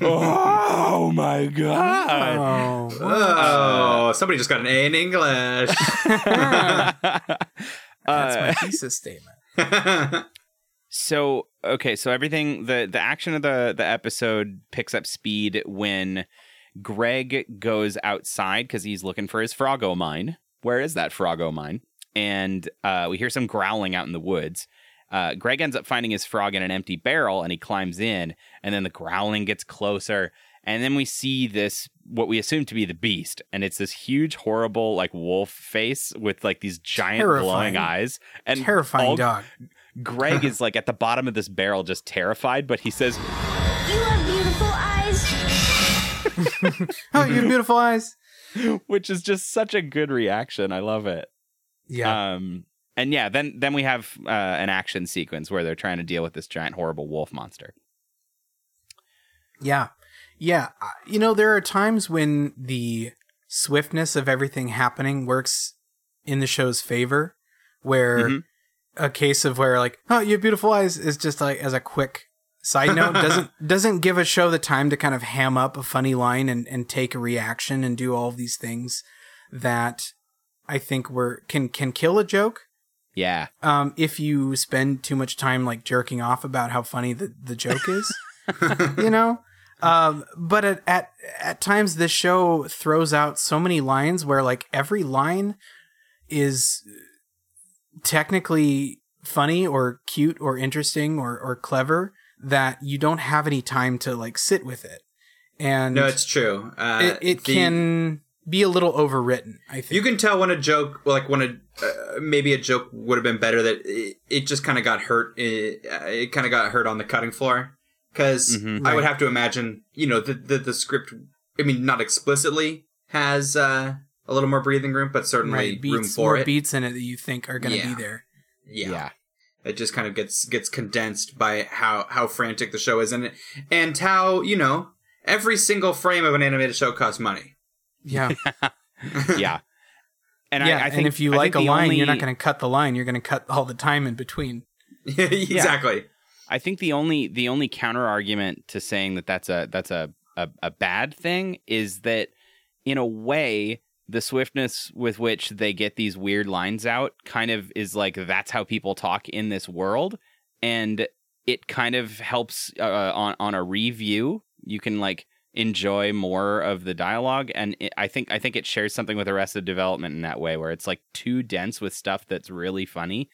Oh my god! Oh, oh, somebody just got an A in English. That's my thesis statement. So okay, so everything the the action of the the episode picks up speed when Greg goes outside because he's looking for his frog-o mine. Where is that frog-o mine? And uh, we hear some growling out in the woods. Uh, Greg ends up finding his frog in an empty barrel, and he climbs in, and then the growling gets closer, and then we see this, what we assume to be the beast, and it's this huge, horrible, like, wolf face with, like, these giant terrifying. glowing eyes. And terrifying all... dog. Greg is, like, at the bottom of this barrel, just terrified, but he says, "You have beautiful eyes!" Oh, you have beautiful eyes! Which is just such a good reaction. I love it. Yeah. Um... And yeah, then then we have uh, an action sequence where they're trying to deal with this giant, horrible wolf monster. Yeah. Yeah. You know, there are times when the swiftness of everything happening works in the show's favor, where mm-hmm. a case of where like, oh, you have beautiful eyes is just like as a quick side note, doesn't doesn't give a show the time to kind of ham up a funny line and, and take a reaction and do all of these things that I think we're can can kill a joke. Yeah. Um, if you spend too much time like jerking off about how funny the, the joke is, you know. Um, but at, at at times this show throws out so many lines where like every line is technically funny or cute or interesting or, or clever that you don't have any time to like sit with it. And no, it's true. Uh, it it the, can be a little overwritten, I think. You can tell when a joke, like when a, uh, maybe a joke would have been better that it, it just kind of got hurt. It, it kind of got hurt on the cutting floor. Because mm-hmm. I would have to imagine, you know, the, the, the script, I mean, not explicitly, has uh, a little more breathing room, but certainly right. beats, room for more it. beats in it that you think are going to yeah. be there. Yeah. yeah. It just kind of gets gets condensed by how, how frantic the show is in it. And how, you know, every single frame of an animated show costs money. Yeah. yeah. And yeah, I, I think and if you I like a line, only... you're not going to cut the line. You're going to cut all the time in between. Exactly. Yeah. I think the only the only counter argument to saying that that's a that's a, a, a bad thing is that in a way the swiftness with which they get these weird lines out kind of is like that's how people talk in this world, and it kind of helps uh, on on a review. You can like enjoy more of the dialogue, and it, I think I think it shares something with Arrested Development in that way where it's like too dense with stuff that's really funny.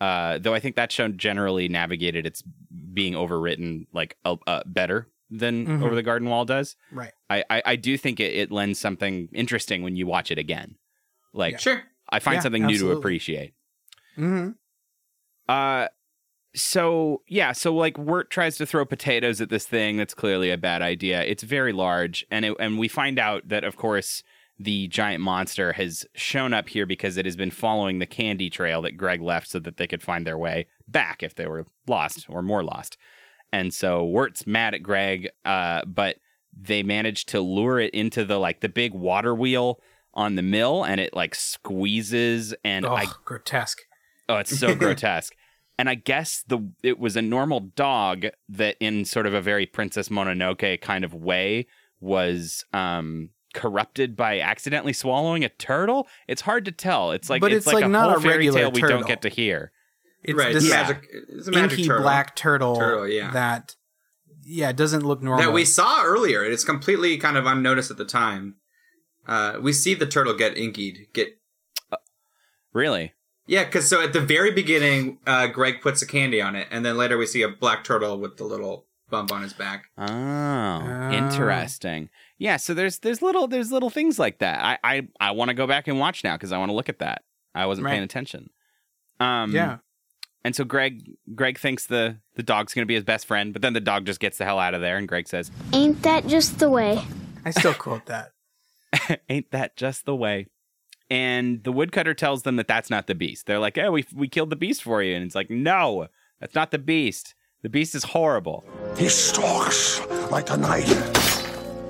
Uh, though I think that show generally navigated its being overwritten like uh, uh, better than mm-hmm. Over the Garden Wall does. Right. I, I, I do think it, it lends something interesting when you watch it again. Like, yeah. sure, I find yeah, something absolutely. new to appreciate. Mm-hmm. Uh, so yeah, so like Wirt tries to throw potatoes at this thing. That's clearly a bad idea. It's very large, and it, and we find out that of course. The giant monster has shown up here because it has been following the candy trail that Greg left so that they could find their way back if they were lost or more lost. And so Wirt's mad at Greg, uh, but they managed to lure it into the like the big water wheel on the mill, and it like squeezes and oh, I grotesque. Oh, it's so grotesque. And I guess the it was a normal dog that in sort of a very Princess Mononoke kind of way was um corrupted by accidentally swallowing a turtle. It's hard to tell. It's like but it's, it's like, like a not whole a fairy tale we turtle. don't get to hear. It's right. this yeah. magic, it's a magic inky turtle. black turtle, turtle yeah. that yeah doesn't look normal. That we saw earlier. It's completely kind of unnoticed at the time. Uh, we see the turtle get inkied. Get uh, really? Yeah, because so at the very beginning, uh, Greg puts a candy on it, and then later we see a black turtle with the little bump on his back. Oh, oh. Interesting. Yeah, so there's there's little there's little things like that. I I, I want to go back and watch now because I want to look at that. I wasn't right. paying attention. Um, yeah. And so Greg Greg thinks the, the dog's going to be his best friend, but then the dog just gets the hell out of there, and Greg says, "Ain't that just the way?" I still quote that. Ain't that just the way? And the woodcutter tells them that that's not the beast. They're like, "Hey, we we killed the beast for you," and it's like, "No, that's not the beast. The beast is horrible. He stalks like the night.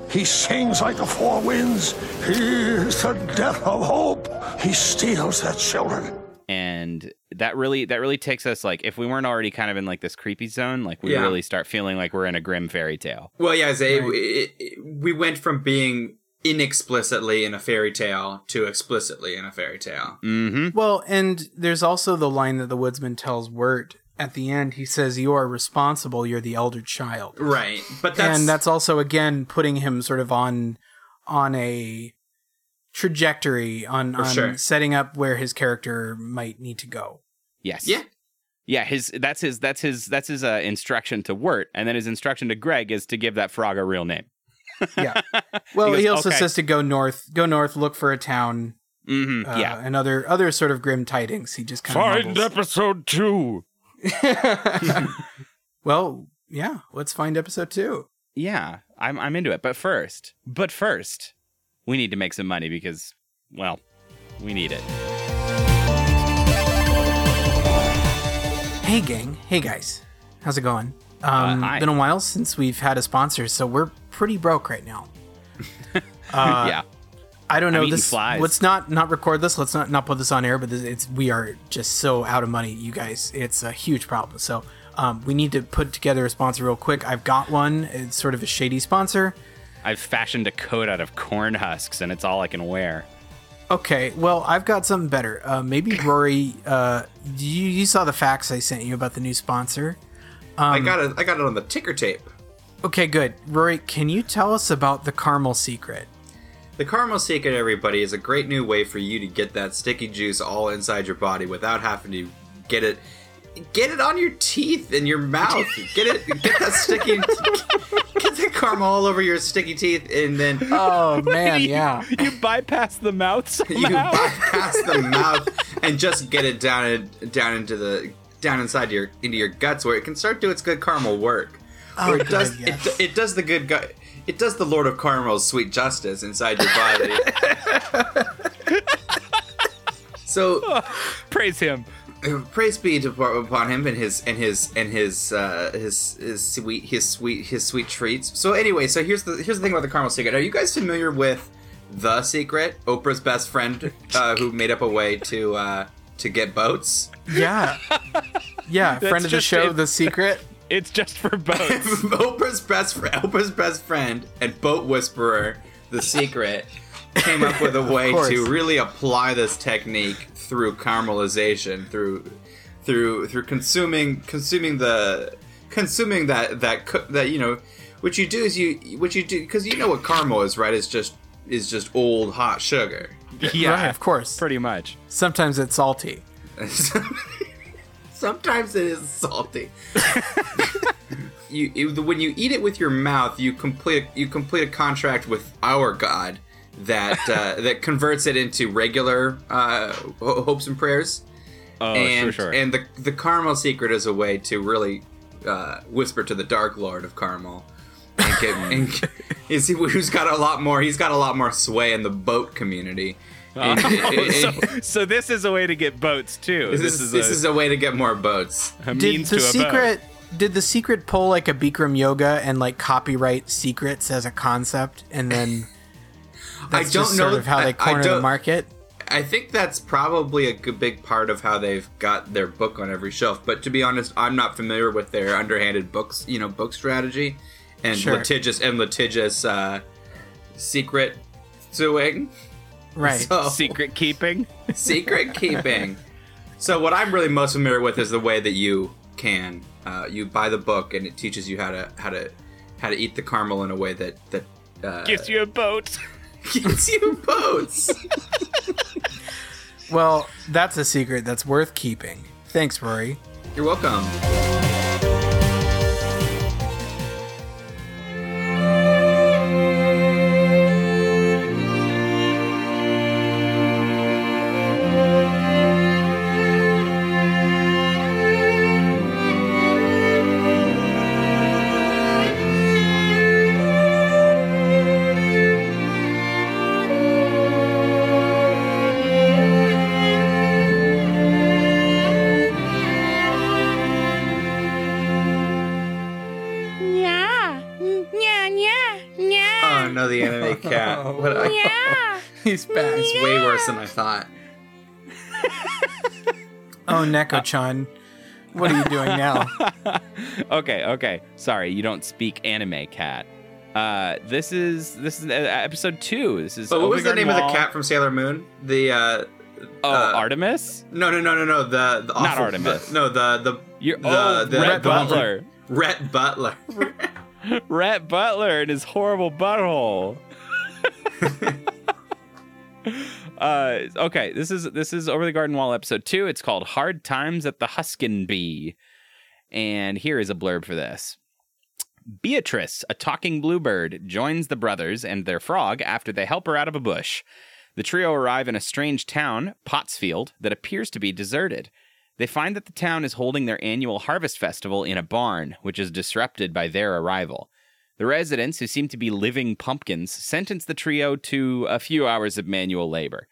He sings like the four winds. He is the death of hope. He steals their children." And that really, that really takes us like, if we weren't already kind of in like this creepy zone, like we yeah. really start feeling like we're in a grim fairy tale. Well, yeah, Zay, right. it, it, we went from being inexplicitly in a fairy tale to explicitly in a fairy tale. Mm-hmm. Well, and there's also the line that the woodsman tells Wirt. At the end, he says, "You are responsible. You're the elder child." Right, but that's... and that's also again putting him sort of on on a trajectory on, on sure. setting up where his character might need to go. Yes. Yeah. Yeah. His that's his that's his that's his uh, instruction to Wirt, and then his instruction to Greg is to give that frog a real name. yeah. Well, he, goes, he also okay. says to go north, go north, look for a town. Mm-hmm, uh, yeah. And other other sort of grim tidings. He just kind of find mumbles. Episode two. Well, yeah, let's find episode two. Yeah, I'm I'm into it. But first, but first, we need to make some money because, well, we need it. Hey, gang. Hey, guys. How's it going? Um, uh, been a while since we've had a sponsor, so we're pretty broke right now. uh, yeah. I don't know. I'm this. Flies. Let's not not record this. Let's not not put this on air. But this, it's we are just so out of money, you guys. It's a huge problem. So um, we need to put together a sponsor real quick. I've got one. It's sort of a shady sponsor. I've fashioned a coat out of corn husks, and it's all I can wear. Okay, well, I've got something better. Uh, maybe Rory, uh, you, you saw the fax I sent you about the new sponsor. Um, I got it. I got it on the ticker tape. Okay, good. Rory, can you tell us about the caramel secret? The caramel secret, everybody, is a great new way for you to get that sticky juice all inside your body without having to get it, get it on your teeth and your mouth. Get it, get that sticky. Get the caramel all over your sticky teeth, and then oh man, you, yeah, you bypass the mouth somehow. You bypass the mouth and just get it down and down into the down inside your into your guts, where it can start doing its good caramel work. Oh, where it God, does yes. it, it does the good gu- it does the Lord of Caramel's sweet justice inside your body. So oh, praise him. Praise be to, upon him and his and his and his uh, his his sweet his sweet his sweet treats. So anyway, so here's the here's the thing about the caramel secret. Are you guys familiar with The Secret? Oprah's best friend, uh, who made up a way to uh, to get boats. Yeah, yeah, friend That's of the show, it, The Secret. It's just for boats. Oprah's best friend, Oprah's best friend, and boat whisperer, The Secret, came up with a way to really apply this technique through caramelization, through through through consuming consuming the consuming that that that you know what you do is you what you do because you know what caramel is, right? It's just is just old hot sugar. Yeah, right, of course, pretty much. Sometimes it's salty. Sometimes it is salty. you it, when you eat it with your mouth, you complete you complete a contract with our God. That uh, that converts it into regular uh, ho- hopes and prayers, oh, and sure, sure. and the the caramel secret is a way to really uh, whisper to the Dark Lord of Caramel, and, get, and get, is he, who's got a lot more. He's got a lot more sway in the boat community. And, oh, and, and, so, so this is a way to get boats too. This, this, is, is, this a, is a way to get more boats. A means did the to a secret? Boat. Did the secret pull like a Bikram yoga and like copyright secrets as a concept, and then? That's I don't just know sort of how they corner the market. I think that's probably a good, big part of how they've got their book on every shelf. But to be honest, I'm not familiar with their underhanded books, you know, book strategy and sure. litigious and litigious uh, secret suing, right? So, secret keeping, secret keeping. So what I'm really most familiar with is the way that you can uh, you buy the book and it teaches you how to how to how to eat the caramel in a way that that uh, gives you a boat. Gives you boats. Well, that's a secret that's worth keeping. Thanks, Rory. You're welcome. Than I thought. Oh, Neko-chan, what are you doing now? okay, okay. Sorry, you don't speak anime, cat. Uh, this is this is episode two. This is. But what Over was the name Wall. Of the cat from Sailor Moon? The. Uh, oh, uh, Artemis. No, no, no, no, no. The, the awful, not Artemis. The, no, the the You're, the, oh, the Rhett Butler. Rhett Butler. Rhett Butler and his horrible butthole. Uh, okay, this is this is Over the Garden Wall episode two. It's called Hard Times at the Huskin Bee. And here is a blurb for this. Beatrice, a talking bluebird, joins the brothers and their frog after they help her out of a bush. The trio arrive in a strange town, Pottsfield, that appears to be deserted. They find that the town is holding their annual harvest festival in a barn, which is disrupted by their arrival. The residents, who seem to be living pumpkins, sentence the trio to a few hours of manual labor.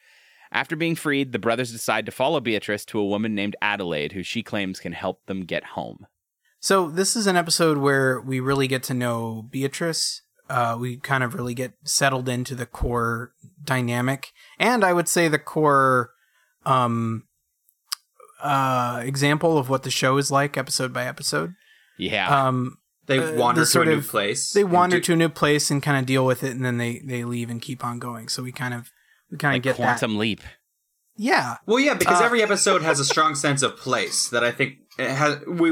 After being freed, the brothers decide to follow Beatrice to a woman named Adelaide, who she claims can help them get home. So this is an episode where we really get to know Beatrice. Uh, we kind of really get settled into the core dynamic. And I would say the core um, uh, example of what the show is like episode by episode. Yeah. Um They wander uh, to a new of, place. They wander do- to a new place and kind of deal with it, and then they, they leave and keep on going. So we kind of We kind of like get quantum that. Quantum leap. Yeah. Well, yeah, because uh, every episode has a strong sense of place that I think it has. We,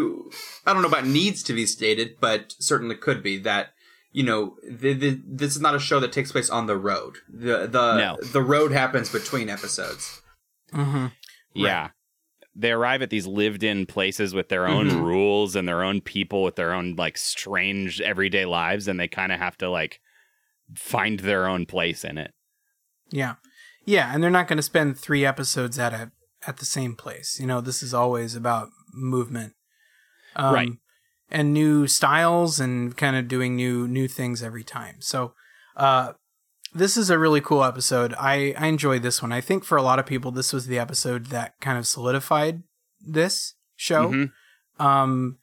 I don't know about needs to be stated, but certainly could be that, you know, the, the, this is not a show that takes place on the road. The the no. the road happens between episodes. Mm-hmm. Yeah. Right. They arrive at these lived-in places with their own mm-hmm. rules and their own people with their own, like, strange everyday lives, and they kind of have to, like, find their own place in it. Yeah. Yeah, and they're not going to spend three episodes at a at the same place. You know, this is always about movement. Um, right. And new styles and kind of doing new new things every time. So uh, this is a really cool episode. I, I enjoy this one. I think for a lot of people, this was the episode that kind of solidified this show. Mm-hmm. Um,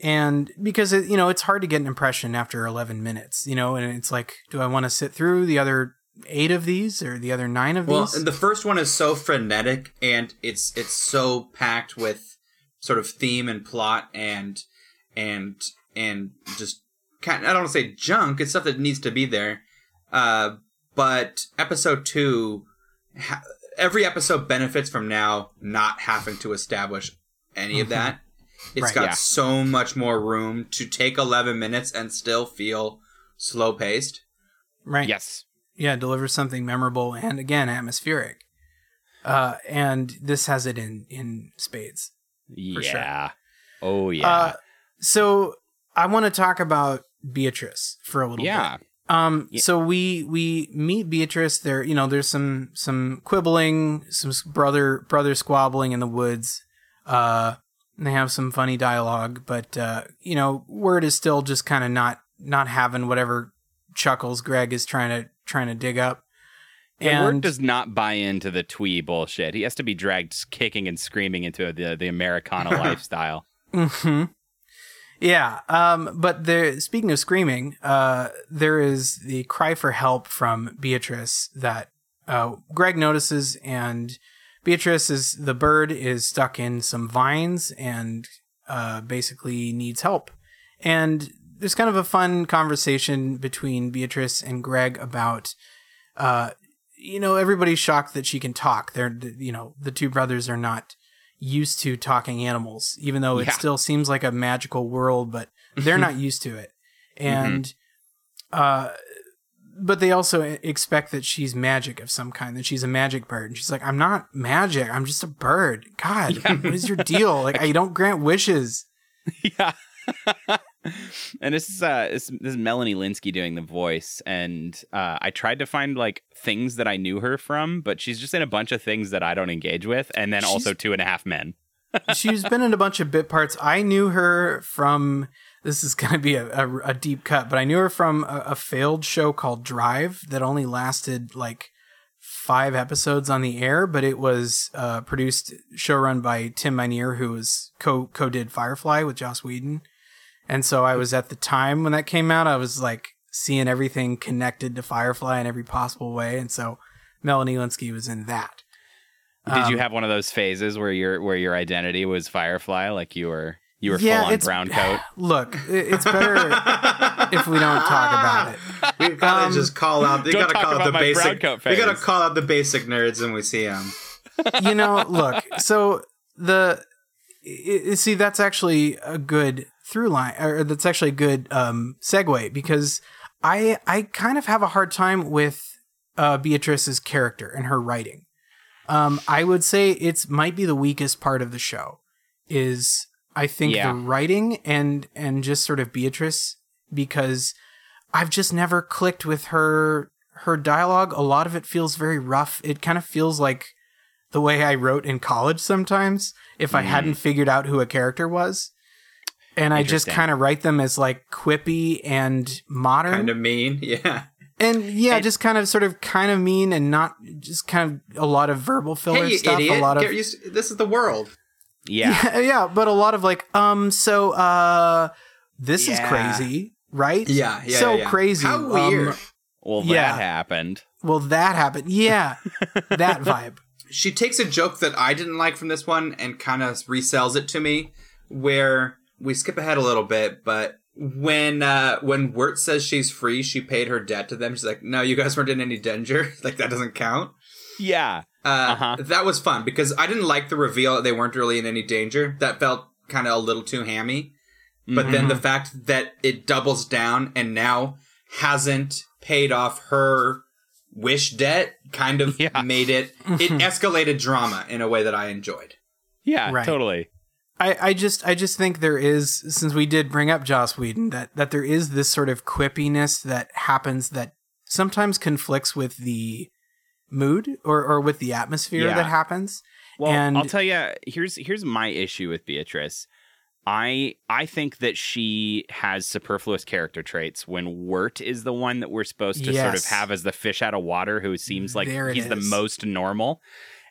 and because, it, you know, it's hard to get an impression after eleven minutes, you know, and it's like, do I want to sit through the other eight of these or the other nine of well, these? Well, the first one is so frenetic and it's it's so packed with sort of theme and plot and... and and just kind of, I don't want to say junk, it's stuff that needs to be there, uh but episode two ha- every episode benefits from now not having to establish any mm-hmm. of that. It's right, got yeah. so much more room to take eleven minutes and still feel slow paced. Right. Yes. Yeah, deliver something memorable and again atmospheric, uh and this has it in in spades. Yeah. Sure. Oh yeah. uh, So I want to talk about Beatrice for a little yeah. bit. Um, yeah. So we we meet Beatrice. There, you know, there's some some quibbling, some brother brother squabbling in the woods. Uh, and they have some funny dialogue, but uh, you know, Wirt is still just kind of not not having whatever chuckles Greg is trying to trying to dig up. And Wirt does not buy into the twee bullshit. He has to be dragged kicking and screaming into the the Americana lifestyle. Mm-hmm. Yeah, um, but there, speaking of screaming, uh, there is the cry for help from Beatrice that uh, Greg notices, and Beatrice is, the bird is stuck in some vines and uh, basically needs help. And there's kind of a fun conversation between Beatrice and Greg about, uh, you know, everybody's shocked that she can talk. They're, you know, the two brothers are not used to talking animals, even though it yeah. still seems like a magical world, but they're not used to it. And, mm-hmm. uh, but they also expect that she's magic of some kind, that she's a magic bird. And she's like, I'm not magic. I'm just a bird. God, yeah. What is your deal? Like, I don't grant wishes. Yeah. And this is, uh, this, this is Melanie Lynskey doing the voice. And, uh, I tried to find like things that I knew her from, but she's just in a bunch of things that I don't engage with. And then she's, also Two and a Half Men. She's been in a bunch of bit parts. I knew her from, this is going to be a, a, a deep cut, but I knew her from a, a failed show called Drive that only lasted like five episodes on the air, but it was, uh, produced, show run by Tim Minear, who was co, co did Firefly with Joss Whedon. And so I was at the time when that came out, I was like seeing everything connected to Firefly in every possible way. And so Melanie Lynskey was in that. Did um, you have one of those phases where your where your identity was Firefly? Like you were you were yeah, full on brown coat? Look, it's better if we don't talk about it. We've got to um, just call out. They got to call out the basic. They got to call out the basic nerds when we see them. You know, look. So the it, see that's actually a good. Through line, or that's actually a good um, segue, because I I kind of have a hard time with uh, Beatrice's character and her writing. Um, I would say it's might be the weakest part of the show is I think yeah. the writing and and just sort of Beatrice, because I've just never clicked with her her dialogue. A lot of it feels very rough. It kind of feels like the way I wrote in college sometimes if mm. I hadn't figured out who a character was. And I just kind of write them as like quippy and modern. Kind of mean, yeah. And yeah, and just kind of sort of kind of mean and not just kind of a lot of verbal filler hey, stuff. Idiot. A lot of Get used to, this is the world. Yeah. yeah. Yeah, but a lot of like, um, so uh, this yeah. is crazy, right? Yeah, yeah. So yeah, yeah. crazy. How weird. Um, well, that yeah. happened. Well, that happened. Yeah, that vibe. She takes a joke that I didn't like from this one and kind of resells it to me where... We skip ahead a little bit, but when uh, when Wirt says she's free, she paid her debt to them. She's like, no, you guys weren't in any danger. Like, that doesn't count. Yeah. Uh, uh-huh. That was fun because I didn't like the reveal that they weren't really in any danger. That felt kind of a little too hammy. But mm-hmm. then the fact that it doubles down and now hasn't paid off her wish debt kind of yeah. made it, it escalated drama in a way that I enjoyed. Yeah, right. Totally. I, I just I just think there is, since we did bring up Joss Whedon, that, that there is this sort of quippiness that happens that sometimes conflicts with the mood or, or with the atmosphere yeah. that happens. Well, and I'll tell you, here's here's my issue with Beatrice. I I think that she has superfluous character traits when Wirt is the one that we're supposed to yes. sort of have as the fish out of water who seems like he's is. the most normal.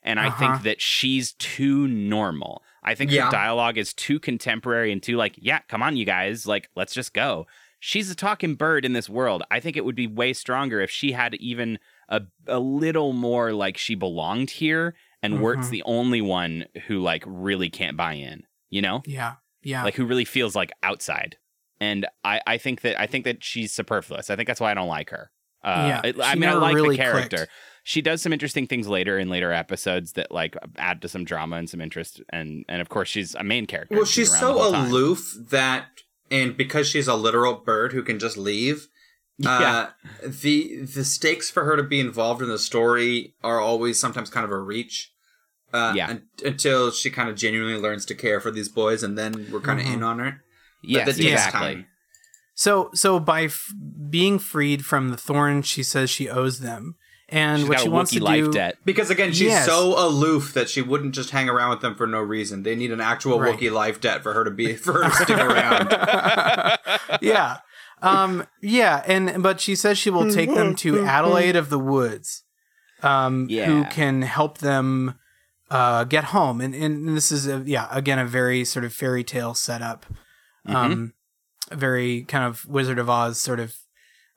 And uh-huh. I think that she's too normal. I think yeah. the dialogue is too contemporary and too like, yeah, come on, you guys. Like, let's just go. She's a talking bird in this world. I think it would be way stronger if she had even a, a little more like she belonged here and mm-hmm. Wirt's the only one who like really can't buy in, you know? Yeah. Yeah. Like who really feels like outside. And I, I think that I think that she's superfluous. I think that's why I don't like her. Uh, yeah, I mean, I like really the character. Clicked. She does some interesting things later in later episodes that like add to some drama and some interest. And, and of course, she's a main character. Well, she's, she's so aloof that, and because she's a literal bird who can just leave, yeah. uh, the the stakes for her to be involved in the story are always sometimes kind of a reach. Uh, yeah. un- until she kind of genuinely learns to care for these boys, and then we're kind of mm-hmm. in on her. Yes, but that takes exactly. time. So, so by f- being freed from the thorn, she says she owes them, and she's what she wants to life do debt. Because again, she's yes. so aloof that she wouldn't just hang around with them for no reason. They need an actual right. Wookiee life debt for her to be for her to stick around. yeah, um, yeah, and but she says she will take them to Adelaide of the Woods, um, yeah. who can help them. Uh, get home, and and this is a, yeah again a very sort of fairy tale setup, um, mm-hmm. very kind of Wizard of Oz sort of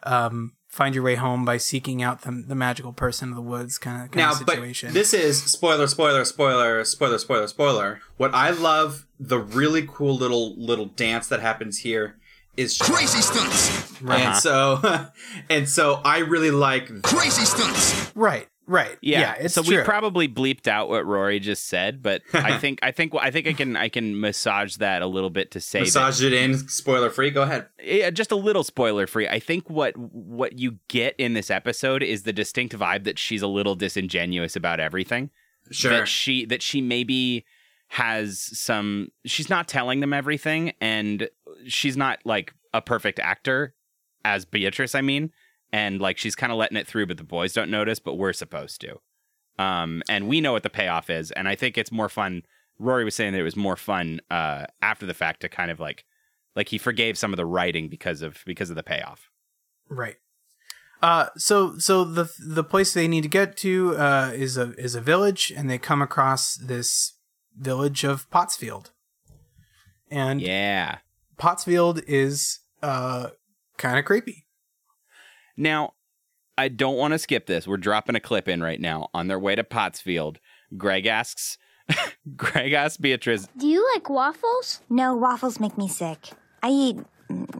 um, find your way home by seeking out the, the magical person of the woods kind of kind now, of situation. But this is spoiler, spoiler, spoiler, spoiler, spoiler, spoiler. What I love, the really cool little little dance that happens here is crazy stunts, right. and so and so I really like crazy stunts, right. Right. Yeah. yeah it's so true. We probably bleeped out what Rory just said, but I think I think I think I can I can massage that a little bit to say massage that, it in spoiler free. Go ahead. Yeah, just a little spoiler free. I think what what you get in this episode is the distinct vibe that she's a little disingenuous about everything. Sure. That she that she maybe has some. She's not telling them everything, and she's not like a perfect actor as Beatrice. I mean. And like she's kind of letting it through, but the boys don't notice, but we're supposed to. Um, and we know what the payoff is. And I think it's more fun. Rory was saying that it was more fun uh, after the fact to kind of like like he forgave some of the writing because of because of the payoff. Right. Uh, so so the the place they need to get to uh, is a is a village, and they come across this village of Pottsfield. And yeah, Pottsfield is uh, kind of creepy. Now, I don't want to skip this. We're dropping a clip in right now. On their way to Pottsfield, Greg asks, Greg asks Beatrice, do you like waffles? No, waffles make me sick. I eat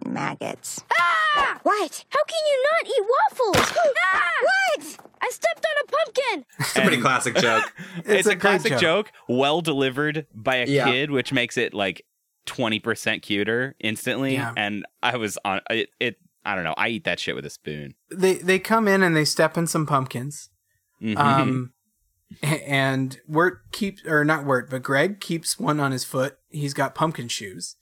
maggots. Ah! What? How can you not eat waffles? ah! What? I stepped on a pumpkin. It's a pretty classic joke. it's, it's a, a classic joke. joke, well delivered by a yeah. kid, which makes it like twenty percent cuter instantly. Yeah. And I was on it. it I don't know. I eat that shit with a spoon. They they come in and they step in some pumpkins. Mm-hmm. Um, and Wirt keeps, or not Wirt, but Greg keeps one on his foot. He's got pumpkin shoes.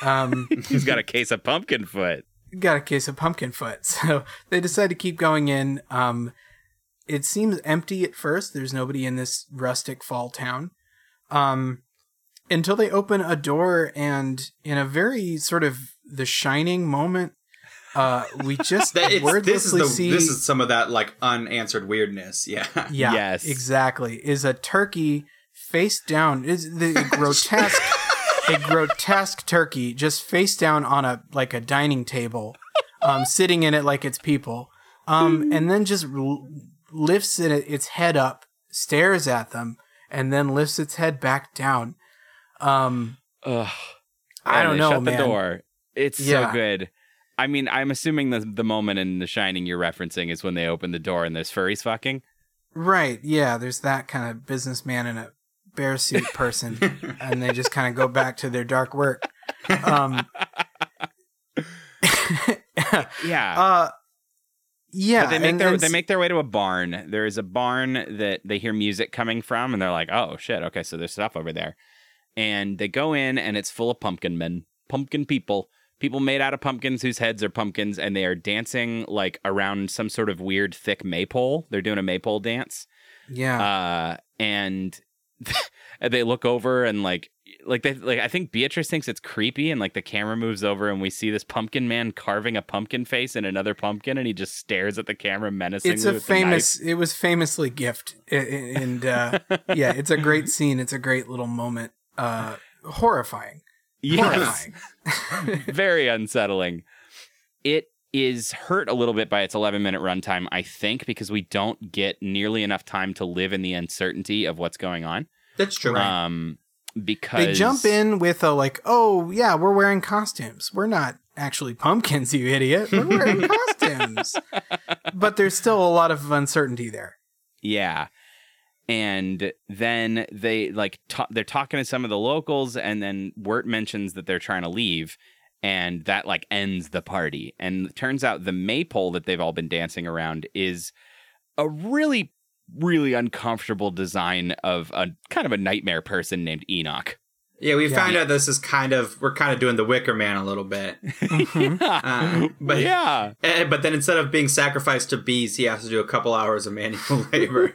Um, He's got a case of pumpkin foot. Got a case of pumpkin foot. So they decide to keep going in. Um, it seems empty at first. There's nobody in this rustic fall town. Um, until they open a door, and in a very sort of The Shining moment, Uh, we just wordlessly this is the, see... This is some of that, like, unanswered weirdness, yeah. Yeah, yes. exactly. Is a turkey face down, is the a grotesque, a grotesque turkey just face down on a, like, a dining table, um, sitting in it like it's people, um, and then just l- lifts it, its head up, stares at them, and then lifts its head back down. Um, Ugh. I don't know, man. Shut the door. It's yeah. so good. I mean, I'm assuming the the moment in The Shining you're referencing is when they open the door and there's furries fucking. Right, yeah, there's that kind of businessman and a bear suit person, and they just kind of go back to their dark work. Um, yeah. Uh, yeah. But they make and, their and... they make their way to a barn. There is a barn that they hear music coming from, and they're like, oh, shit, okay, so there's stuff over there. And they go in, and it's full of pumpkin men, pumpkin people, people made out of pumpkins whose heads are pumpkins, and they are dancing like around some sort of weird thick maypole. They're doing a maypole dance. Yeah. Uh, and they look over and like, like they, like I think Beatrice thinks it's creepy, and like the camera moves over and we see this pumpkin man carving a pumpkin face in another pumpkin, and he just stares at the camera menacingly. It's a with famous. It was famously GIFed, and uh, yeah, it's a great scene. It's a great little moment. Uh, horrifying. Yes. Horrifying. Very unsettling. It is hurt a little bit by its eleven minute runtime, I think, because we don't get nearly enough time to live in the uncertainty of what's going on. That's true. Um, because they jump in with a like, oh yeah, we're wearing costumes. We're not actually pumpkins, you idiot. We're wearing costumes. But there's still a lot of uncertainty there. Yeah. And then they like ta- they're talking to some of the locals, and then Wirt mentions that they're trying to leave, and that like ends the party. And it turns out the maypole that they've all been dancing around is a really, really uncomfortable design of a kind of a nightmare person named Enoch. Yeah, we yeah. found out this is kind of, we're kind of doing the Wicker Man a little bit. Mm-hmm. yeah. Uh, but yeah. And, but then instead of being sacrificed to bees, he has to do a couple hours of manual labor.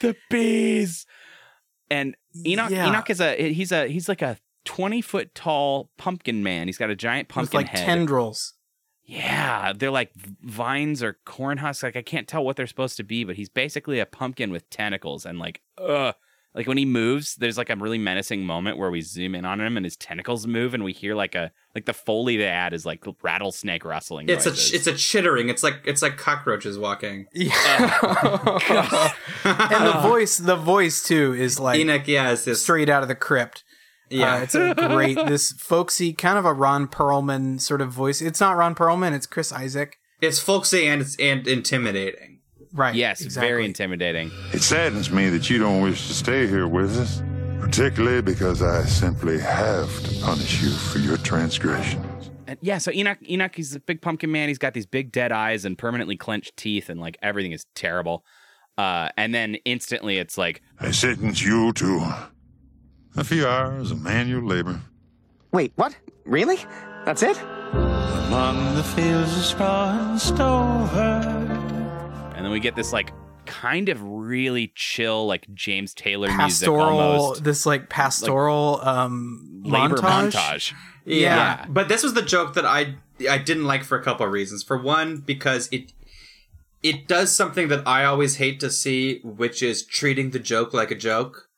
The bees. And Enoch yeah. Enoch is a, he's a, he's like a twenty foot tall pumpkin man. He's got a giant pumpkin with like head. Like tendrils. Yeah. They're like vines or corn husks. Like I can't tell what they're supposed to be, but he's basically a pumpkin with tentacles, and like, ugh. Like when he moves, there's like a really menacing moment where we zoom in on him and his tentacles move, and we hear like a like the foley they add is like rattlesnake rustling. It's noises. a it's a chittering. It's like it's like cockroaches walking. Yeah. Oh, and the voice, the voice too, is like Enoch, yeah, it's this straight out of the crypt. Yeah, uh, it's a great this folksy kind of a Ron Perlman sort of voice. It's not Ron Perlman. It's Chris Isaak. It's folksy and it's and intimidating. Right. Yes, exactly. Very intimidating. It saddens me that you don't wish to stay here with us, particularly because I simply have to punish you for your transgressions. And yeah, so Enoch, Enoch, he's a big pumpkin man. He's got these big dead eyes and permanently clenched teeth, and like everything is terrible. Uh, and then instantly it's like, I sentence you to a few hours of manual labor. Wait, what? Really? That's it? Among the fields of straw and stover. And then we get this like kind of really chill like James Taylor pastoral, music almost. This like pastoral like, um, labor montage. montage. Yeah. yeah, but this was the joke that I I didn't like for a couple of reasons. For one, because it it does something that I always hate to see, which is treating the joke like a joke.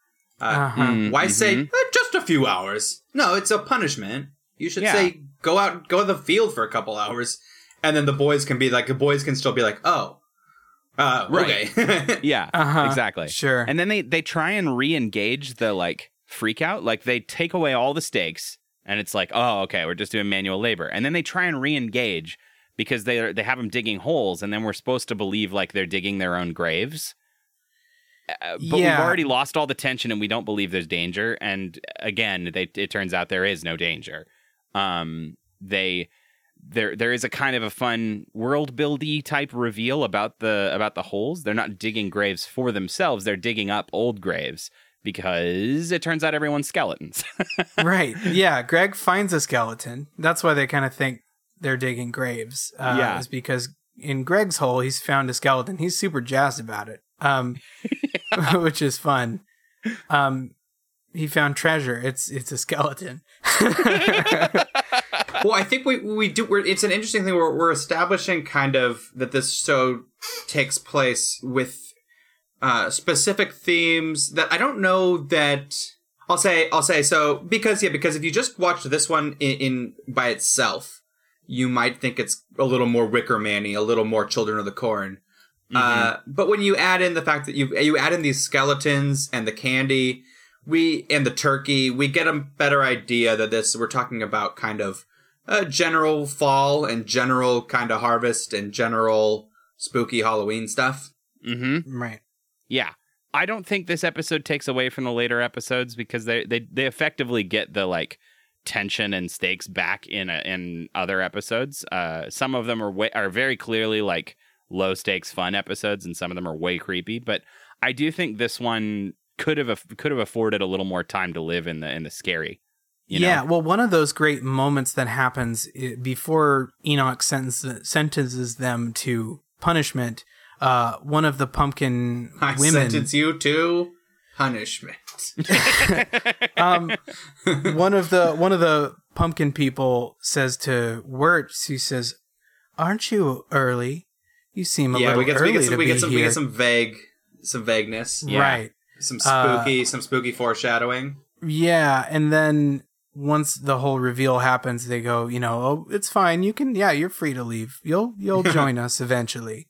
Uh, uh-huh. Why mm-hmm. say eh, just a few hours? No, it's a punishment. You should yeah. say go out, go to the field for a couple hours, and then the boys can be like the boys can still be like, oh. Uh, right. Okay. yeah, uh-huh. exactly. Sure. And then they, they try and re-engage the, like, freak out. Like, they take away all the stakes, and it's like, oh, okay, we're just doing manual labor. And then they try and re-engage because they are, they have them digging holes, and then we're supposed to believe, like, they're digging their own graves. Uh, but yeah. we've already lost all the tension, and we don't believe there's danger. And, again, they, it turns out there is no danger. Um, they... There, there is a kind of a fun world-buildy type reveal about the about the holes. They're not digging graves for themselves. They're digging up old graves because it turns out everyone's skeletons. Right. Yeah. Greg finds a skeleton. That's why they kind of think they're digging graves. Uh, yeah. Is because in Greg's hole, he's found a skeleton. He's super jazzed about it, um, yeah. which is fun. Um, he found treasure. It's it's a skeleton. Well, I think we we do. We're, it's an interesting thing. We're, we're establishing kind of that this show takes place with uh, specific themes that I don't know that I'll say. I'll say so because yeah, because if you just watched this one in, in by itself, you might think it's a little more Wicker Man-y, a little more Children of the Corn. Mm-hmm. Uh, but when you add in the fact that you you add in these skeletons and the candy, we and the turkey, we get a better idea that this we're talking about kind of. A uh, general fall and general kind of harvest and general spooky Halloween stuff. Mm-hmm. Right. Yeah. I don't think this episode takes away from the later episodes because they, they, they effectively get the like tension and stakes back in a, in other episodes. Uh, some of them are way, are very clearly like low stakes fun episodes, and some of them are way creepy. But I do think this one could have could have afforded a little more time to live in the in the scary. You know? Yeah, well, one of those great moments that happens before Enoch sentence, sentences them to punishment. Uh, one of the pumpkin I women. I sentence you to punishment. um, one of the one of the pumpkin people says to Wirt, she says, "Aren't you early? You seem a yeah, little we get, early we get some, to we be get some, here." We get some vague, some vagueness, yeah. Right? Some spooky, uh, some spooky foreshadowing. Yeah, and then. Once the whole reveal happens, they go, you know, oh, it's fine. You can, yeah, you're free to leave. You'll, you'll join us eventually.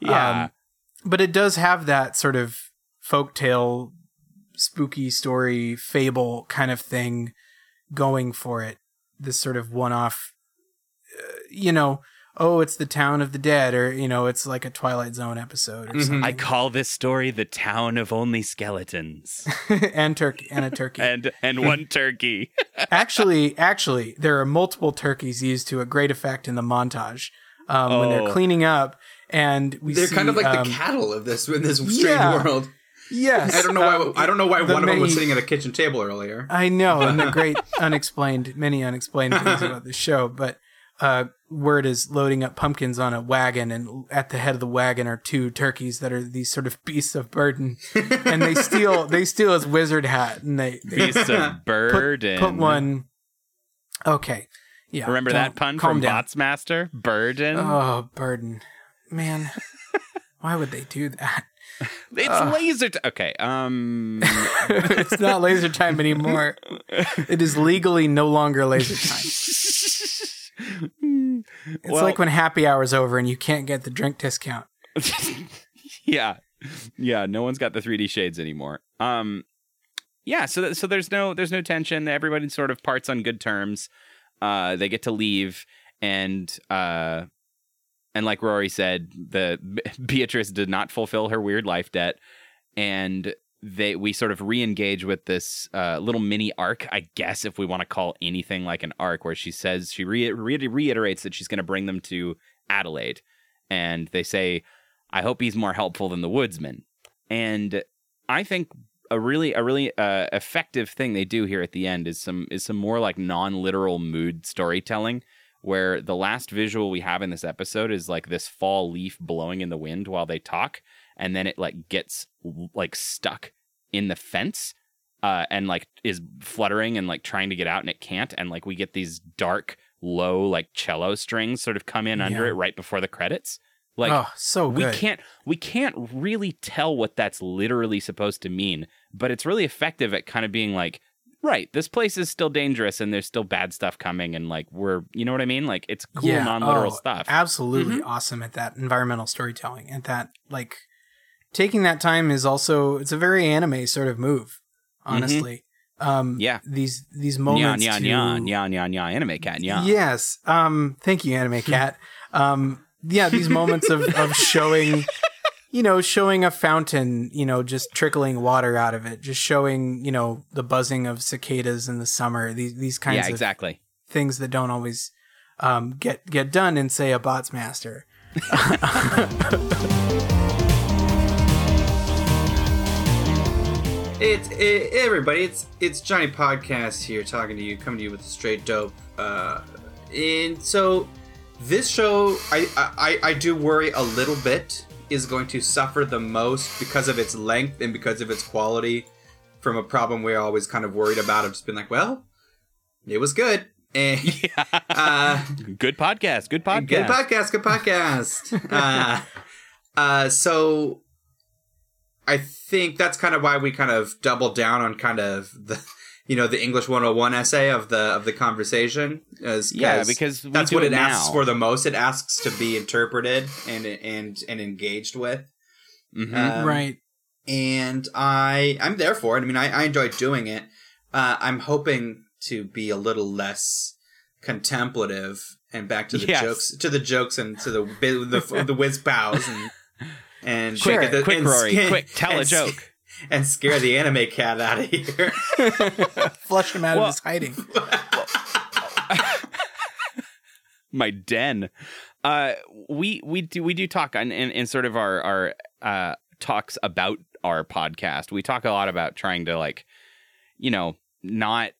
Yeah. Um, but it does have that sort of folktale, spooky story, fable kind of thing going for it. This sort of one-off, uh, you know, oh, it's the town of the dead, or, you know, it's like a Twilight Zone episode or mm-hmm. something. I call this story the town of only skeletons. and turkey, and a turkey. and and one turkey. actually, actually, there are multiple turkeys used to a great effect in the montage um, oh. when they're cleaning up. And we They're see, kind of like um, the cattle of this, in this strange yeah, world. Yes. I don't know why, um, I don't know why one many, of them was sitting at a kitchen table earlier. I know, and the great unexplained, many unexplained things about this show, but... Uh, Wirt is loading up pumpkins on a wagon, and at the head of the wagon are two turkeys that are these sort of beasts of burden, and they steal they steal his wizard hat, and they, they beasts of burden. Put, put one. Okay, yeah. Remember that pun from Botsmaster? Burden. Oh, burden, man. Why would they do that? It's uh, laser time. Okay. Um, it's not laser time anymore. It is legally no longer laser time. It's well, like when happy hour's over and you can't get the drink discount. yeah. Yeah. No one's got the three D shades anymore. Um, yeah. So, th- so there's no, there's no tension. Everybody sort of parts on good terms. Uh, they get to leave. And, uh, and like Rory said, the Beatrice did not fulfill her weird life debt. And they, we sort of re-engage with this uh, little mini arc, I guess, if we want to call anything like an arc, where she says, she re- re- reiterates that she's going to bring them to Adelaide. And they say, I hope he's more helpful than the woodsman. And I think a really, a really uh, effective thing they do here at the end is some, is some more like non-literal mood storytelling, where the last visual we have in this episode is like this fall leaf blowing in the wind while they talk. And then it like gets like stuck in the fence uh, and like is fluttering and like trying to get out, and it can't. And like we get these dark, low, like cello strings sort of come in yeah. under it right before the credits. Like, oh, so good. we can't we can't really tell what that's literally supposed to mean, but it's really effective at kind of being like, right, this place is still dangerous and there's still bad stuff coming. And like, we're, you know what I mean? Like, it's cool, yeah, non-literal oh, stuff. Absolutely mm-hmm. awesome at that environmental storytelling, at that like. Taking that time is also, it's a very anime sort of move, honestly. Mm-hmm. Um, yeah. These these moments Nyan, nyan, to... Nyan, nyan, nyan, anime cat, nyan. Yes. Um, thank you, anime cat. um, yeah, these moments of, of showing, you know, showing a fountain, you know, just trickling water out of it. Just showing, you know, the buzzing of cicadas in the summer. These these kinds yeah, of exactly. things that don't always um, get, get done in, say, a Botsmaster. It's it, everybody. It's it's Johnny Podcast here, talking to you, coming to you with the straight dope. Uh, and so, this show, I, I I do worry a little bit is going to suffer the most because of its length and because of its quality, from a problem we're always kind of worried about. I've just been like, well, it was good. And, yeah. uh, good podcast. Good podcast. Good podcast. Good podcast. uh, uh, so. I think that's kind of why we kind of doubled down on kind of the, you know, the English one oh one essay of the of the conversation. As, yeah, because we that's do what it, it asks for the most. It asks to be interpreted and and and engaged with. Mm-hmm. Um, right. And I I'm there for it. I mean, I, I enjoy doing it. Uh, I'm hoping to be a little less contemplative and back to the yes. jokes, to the jokes, and to the the, the whiz pows and. and sure. quick, quick, and Rory, sc- quick, tell a joke. Sc- and scare the anime cat out of here. Flush him out well, of his hiding. My den. Uh, we we do we do talk in, in, in sort of our our uh, talks about our podcast. We talk a lot about trying to, like, you know, not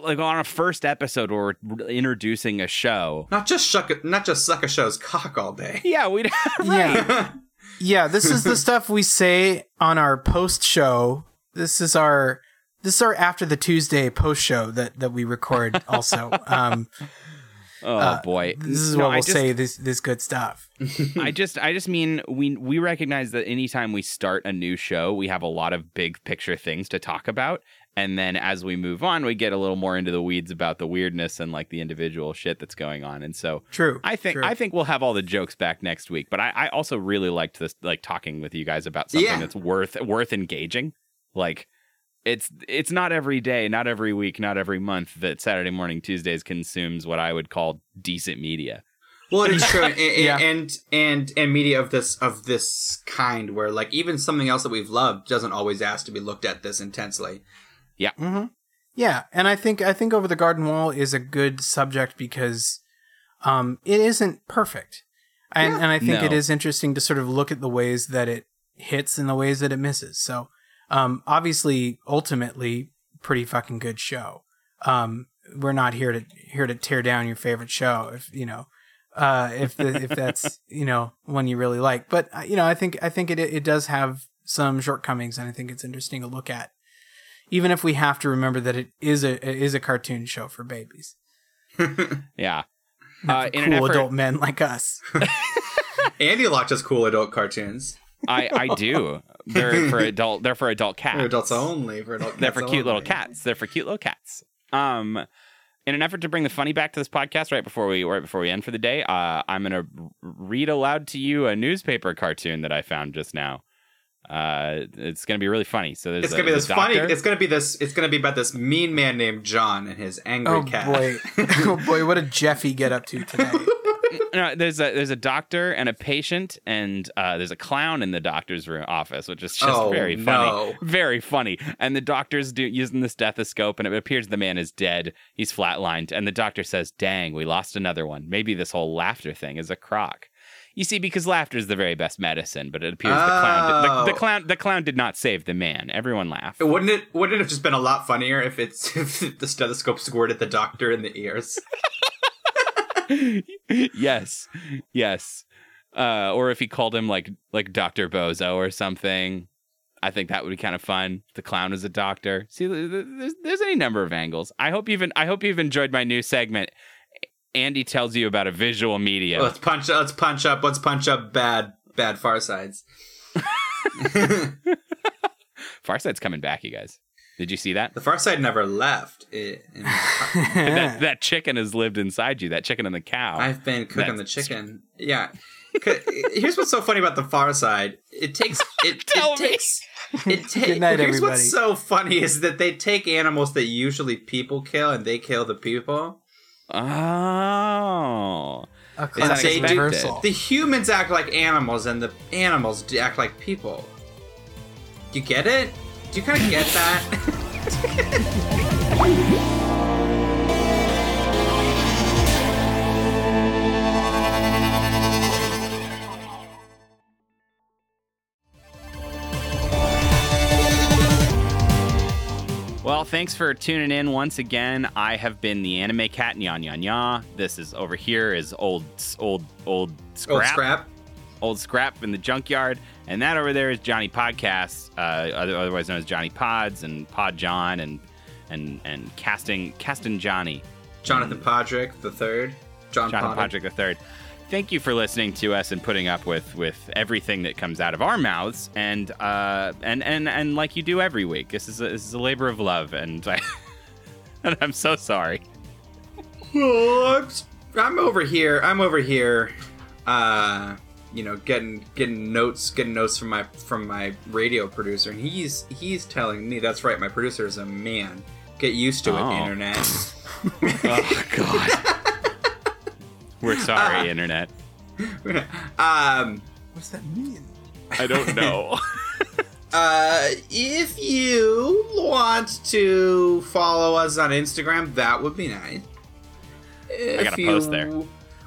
like on a first episode where we're introducing a show, not just shuck, not just suck a show's cock all day. Yeah, we. Right. Yeah. Yeah, this is the stuff we say on our post show. This is our this is our after the Tuesday post show that, that we record also. Um, oh uh, boy. This is no, what we'll just, say this this good stuff. I just I just mean we we recognize that anytime we start a new show, we have a lot of big picture things to talk about. And then as we move on, we get a little more into the weeds about the weirdness and, like, the individual shit that's going on. And so true, I think true. I think we'll have all the jokes back next week. But I, I also really liked this, like, talking with you guys about something yeah. that's worth worth engaging. Like, it's it's not every day, not every week, not every month that Saturday Morning Tuesdays consumes what I would call decent media. Well, it is true, and, yeah. and and and media of this of this kind, where, like, even something else that we've loved doesn't always ask to be looked at this intensely. Yeah. Mm-hmm. Yeah. And I think I think Over the Garden Wall is a good subject because um, it isn't perfect. And, yeah. and I think no. it is interesting to sort of look at the ways that it hits and the ways that it misses. So um, obviously, ultimately, pretty fucking good show. Um, we're not here to here to tear down your favorite show, if you know, uh, if the, if that's, you know, one you really like. But, you know, I think I think it it does have some shortcomings, and I think it's interesting to look at. Even if we have to remember that it is a it is a cartoon show for babies. Yeah. Uh, for cool effort, adult men like us. Andy watches cool adult cartoons. I, I do. They're for adult they're for adult cats. For adults only. For adult cats they're for cute only. little cats. They're for cute little cats. Um in an effort to bring the funny back to this podcast right before we right before we end for the day, uh, I'm gonna read aloud to you a newspaper cartoon that I found just now. Uh, it's gonna be really funny. So there's it's gonna a, be this funny. It's gonna be this. It's gonna be about this mean man named John and his angry oh, cat. Boy. Oh boy! What did Jeffy get up to today? No, there's a there's a doctor and a patient, and uh, there's a clown in the doctor's room office, which is just oh, very funny, no. very funny. And the doctor's do, using the stethoscope, and it appears the man is dead. He's flatlined, and the doctor says, "Dang, we lost another one. Maybe this whole laughter thing is a crock." You see, because laughter is the very best medicine, but it appears oh. the clown, did, the, the clown, the clown did not save the man. Everyone laughed. Wouldn't it? Wouldn't it have just been a lot funnier if it's if the stethoscope squirted the doctor in the ears? yes, yes, uh, or if he called him like like Doctor Bozo or something. I think that would be kind of fun. The clown is a doctor. See, there's, there's any number of angles. I hope you've I hope you've enjoyed my new segment. Andy tells you about a visual media. Let's punch. Let's punch up. Let's punch up. Bad, bad Farsides. Farside's coming back, you guys. Did you see that? The Farside never left. It, in- that, that chicken has lived inside you. That chicken and the cow. I've been cooking That's- the chicken. Yeah. Here's what's so funny about the Farside. It takes. It, Tell it me. takes. It ta- Good night, Here's everybody. What's so funny is that they take animals that usually people kill, and they kill the people. Oh, and they do, the humans act like animals, and the animals act like people. Do you get it? Do you kind of get that? Well, thanks for tuning in once again. I have been the anime cat, Nyan Nyan Nyan. This is over here is old, old, old scrap, old scrap, old scrap in the junkyard, and that over there is Johnny Podcasts, uh, otherwise known as Johnny Pods and Pod John and and and casting casting Johnny, Jonathan Podrick the third, John Jonathan Podrick the third. Thank you for listening to us and putting up with, with everything that comes out of our mouths, and uh, and and and like you do every week. This is a, this is a labor of love, and, I, and I'm so sorry. Well, I'm over here. I'm over here. Uh, you know, getting getting notes, getting notes from my from my radio producer, and he's he's telling me that's right. My producer is a man. Get used to oh. it, internet. Oh God. We're sorry, uh, internet. Um, what does that mean? I don't know. Uh, if you want to follow us on Instagram, that would be nice. If I gotta you, post there.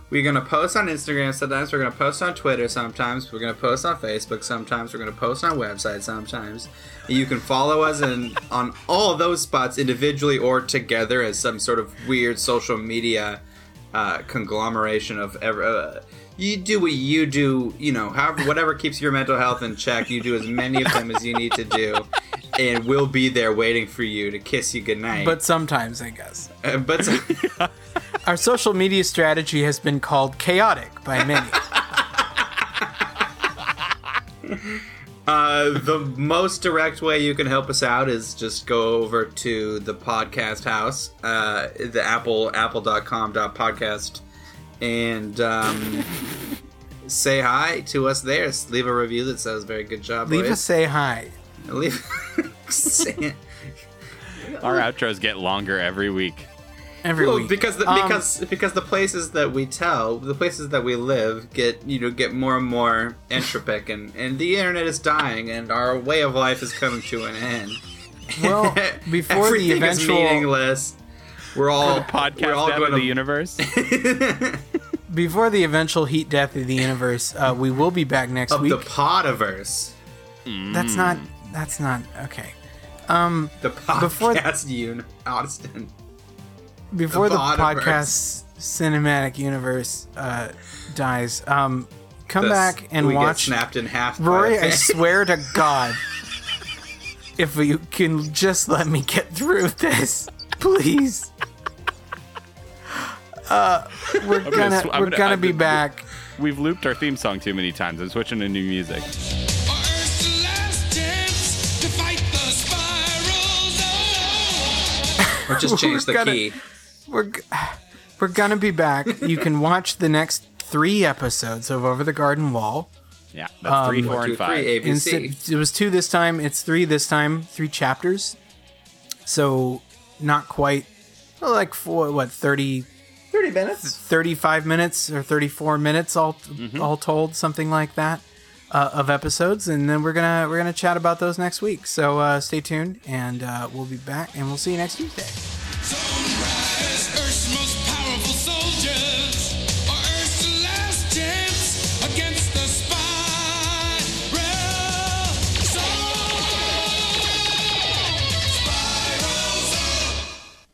We're gonna post on Instagram sometimes. We're gonna post on Twitter sometimes. We're gonna post on Facebook sometimes. We're gonna post on websites sometimes. You can follow us in, on all of those spots individually or together as some sort of weird social media uh, conglomeration of ever. Uh, you do what you do, you know, however, whatever keeps your mental health in check, you do as many of them as you need to do, and we'll be there waiting for you to kiss you goodnight. But sometimes, I guess. Uh, but so- Our social media strategy has been called chaotic by many. Uh, the most direct way you can help us out is just go over to the podcast house, uh, the apple, apple dot com dot podcast. And um, say hi to us there. Leave a review that says very good job. Leave us say hi. Leave. say Our outros get longer every week. Every well, week because the, um, because because the places that we tell, the places that we live, get you know get more and more entropic, and, and the internet is dying, and our way of life is coming to an end. Well, before everything the eventual. Is meaningless. We're all podcast all death of the to... universe. Before the eventual heat death of the universe, uh, we will be back next of week. Of the podiverse. Mm. That's not. That's not okay. Um, the podcast universe. Austin. Before the, the podcast cinematic universe uh, dies, um, come the, back and we watch. Get snapped in half. Rory, I swear to God, if you can just let me get through this, please. Uh, we're gonna, gonna sw- we're gonna, gonna be been, back. We've looped our theme song too many times. I'm switching to new music. Or just change the gonna, key. We're we're gonna be back. You can watch the next three episodes of Over the Garden Wall. Yeah, that's um, three, four, one, two, and five. Three, A B C. It was two this time. It's three this time. Three chapters. So not quite. Well, like for what thirty. thirty minutes? thirty-five minutes or thirty-four minutes all mm-hmm. all told, something like that, uh, of episodes, and then we're going to we're going to chat about those next week. So uh, stay tuned, and uh, we'll be back, and we'll see you next Tuesday.